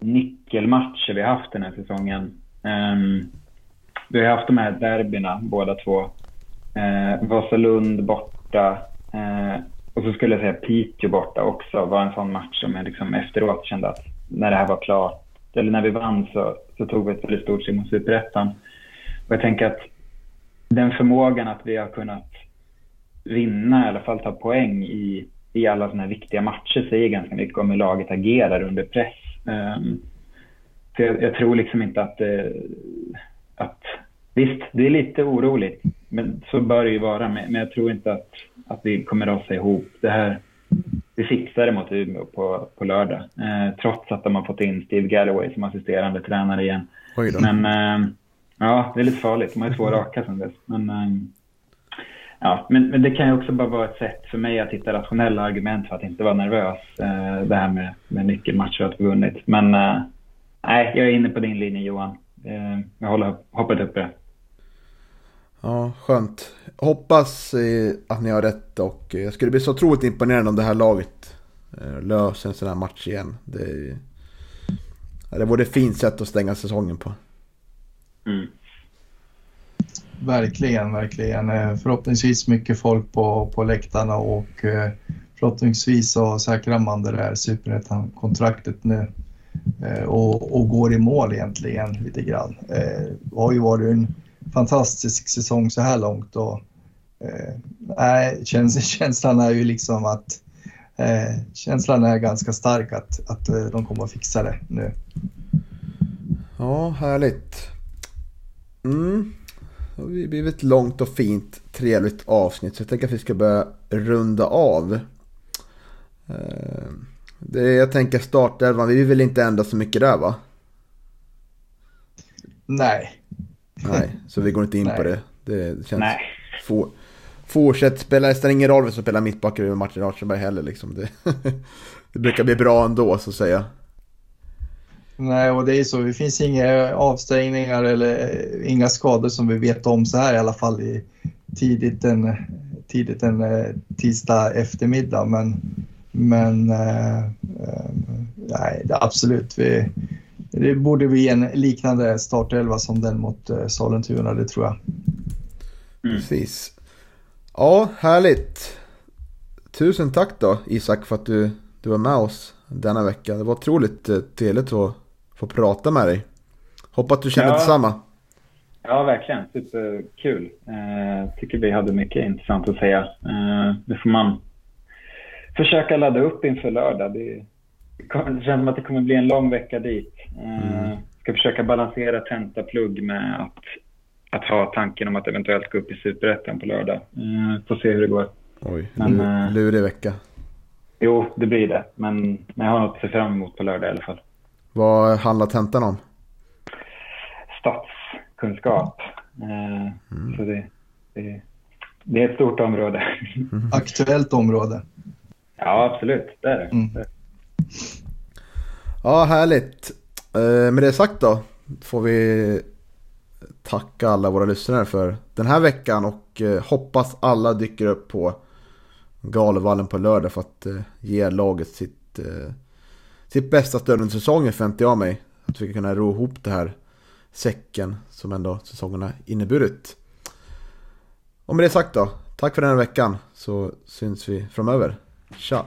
nyckelmatcher vi har haft den här säsongen. Vi har haft de här derbyna, båda två. Vasalund borta, och så skulle jag säga Piteå borta också var en sån match som jag liksom efteråt kände att när det här var klart, eller när vi vann, så tog vi ett väldigt stort steg mot Superettan. Och jag tänker att den förmågan att vi har kunnat vinna, i alla fall ta poäng i alla såna här viktiga matcher, säger ganska mycket om hur laget agerar under press. Så jag tror liksom inte att visst, det är lite oroligt, men så bör det ju vara. Men jag tror inte att vi kommer att rasa ihop det här. Vi fixar det mot Umeå på lördag. Trots att de har fått in Steve Galloway som assisterande tränare igen. Men det är lite farligt. De har ju 2 raka sen dess. Men det kan ju också bara vara ett sätt för mig att hitta rationella argument för att inte vara nervös. Det här med nyckelmatcher att vi vunnit. Men nej, jag är inne på din linje, Johan. Jag håller hoppet uppe. Ja, skönt. Hoppas att ni har rätt, och jag skulle bli så otroligt imponerad om det här laget löser en sån här match igen. Det vore ett fint sätt att stänga säsongen på. Mm. Verkligen, verkligen. Förhoppningsvis mycket folk på läktarna, och förhoppningsvis så säkrar man det där Superettan-kontraktet nu och går i mål egentligen lite grann. Det har ju varit en fantastisk säsong så här långt, och känslan är ju liksom att känslan är ganska stark att de kommer att fixa det nu. Ja, härligt. Det har blivit ett långt och fint, trevligt avsnitt, så jag tänker att vi ska börja runda av. Jag tänker startelvan, vi vill inte ändra så mycket där, va? Nej, så vi går inte in på det. Det känns fortsätt spela, nästan ingen roll som spelar mittback över Martin Rauschenberg heller liksom. Det brukar bli bra ändå, så att säga. Nej, och det är så, det finns inga avstängningar eller inga skador som vi vet om så här i alla fall i tidigt en tisdag eftermiddag, men nej, det absolut. Vi det borde bli en liknande startelva som den mot Sollentuna, det tror jag. Mm. Precis. Ja, härligt. Tusen tack då, Isak, för att du var med oss denna vecka. Det var otroligt trevligt att få prata med dig. Hoppas du känner detsamma. Ja, verkligen. Superkul. Tycker vi hade mycket intressant att säga. Det får man försöka ladda upp inför lördag. Det känns som att det kommer bli en lång vecka dit. Ska försöka balansera tentaplugg med att ha tanken om att eventuellt gå upp i Superettan på lördag. Får se hur det går. Oj, lurig vecka. Jo, det blir det. Men jag har något att se fram emot på lördag i alla fall. Vad handlar tentan om? Statskunskap. Så det är ett stort område. Aktuellt område. Ja, absolut. Det är det. Ja, härligt. Med det sagt då får vi tacka alla våra lyssnare för den här veckan och hoppas alla dyker upp på Gävlevallen på lördag för att ge laget sitt bästa stöd under säsongen, förväntar jag mig. Att vi kan kunna ro ihop det här säcken som ändå säsongerna inneburit. Och med det sagt då, tack för den här veckan, så syns vi framöver. Tja!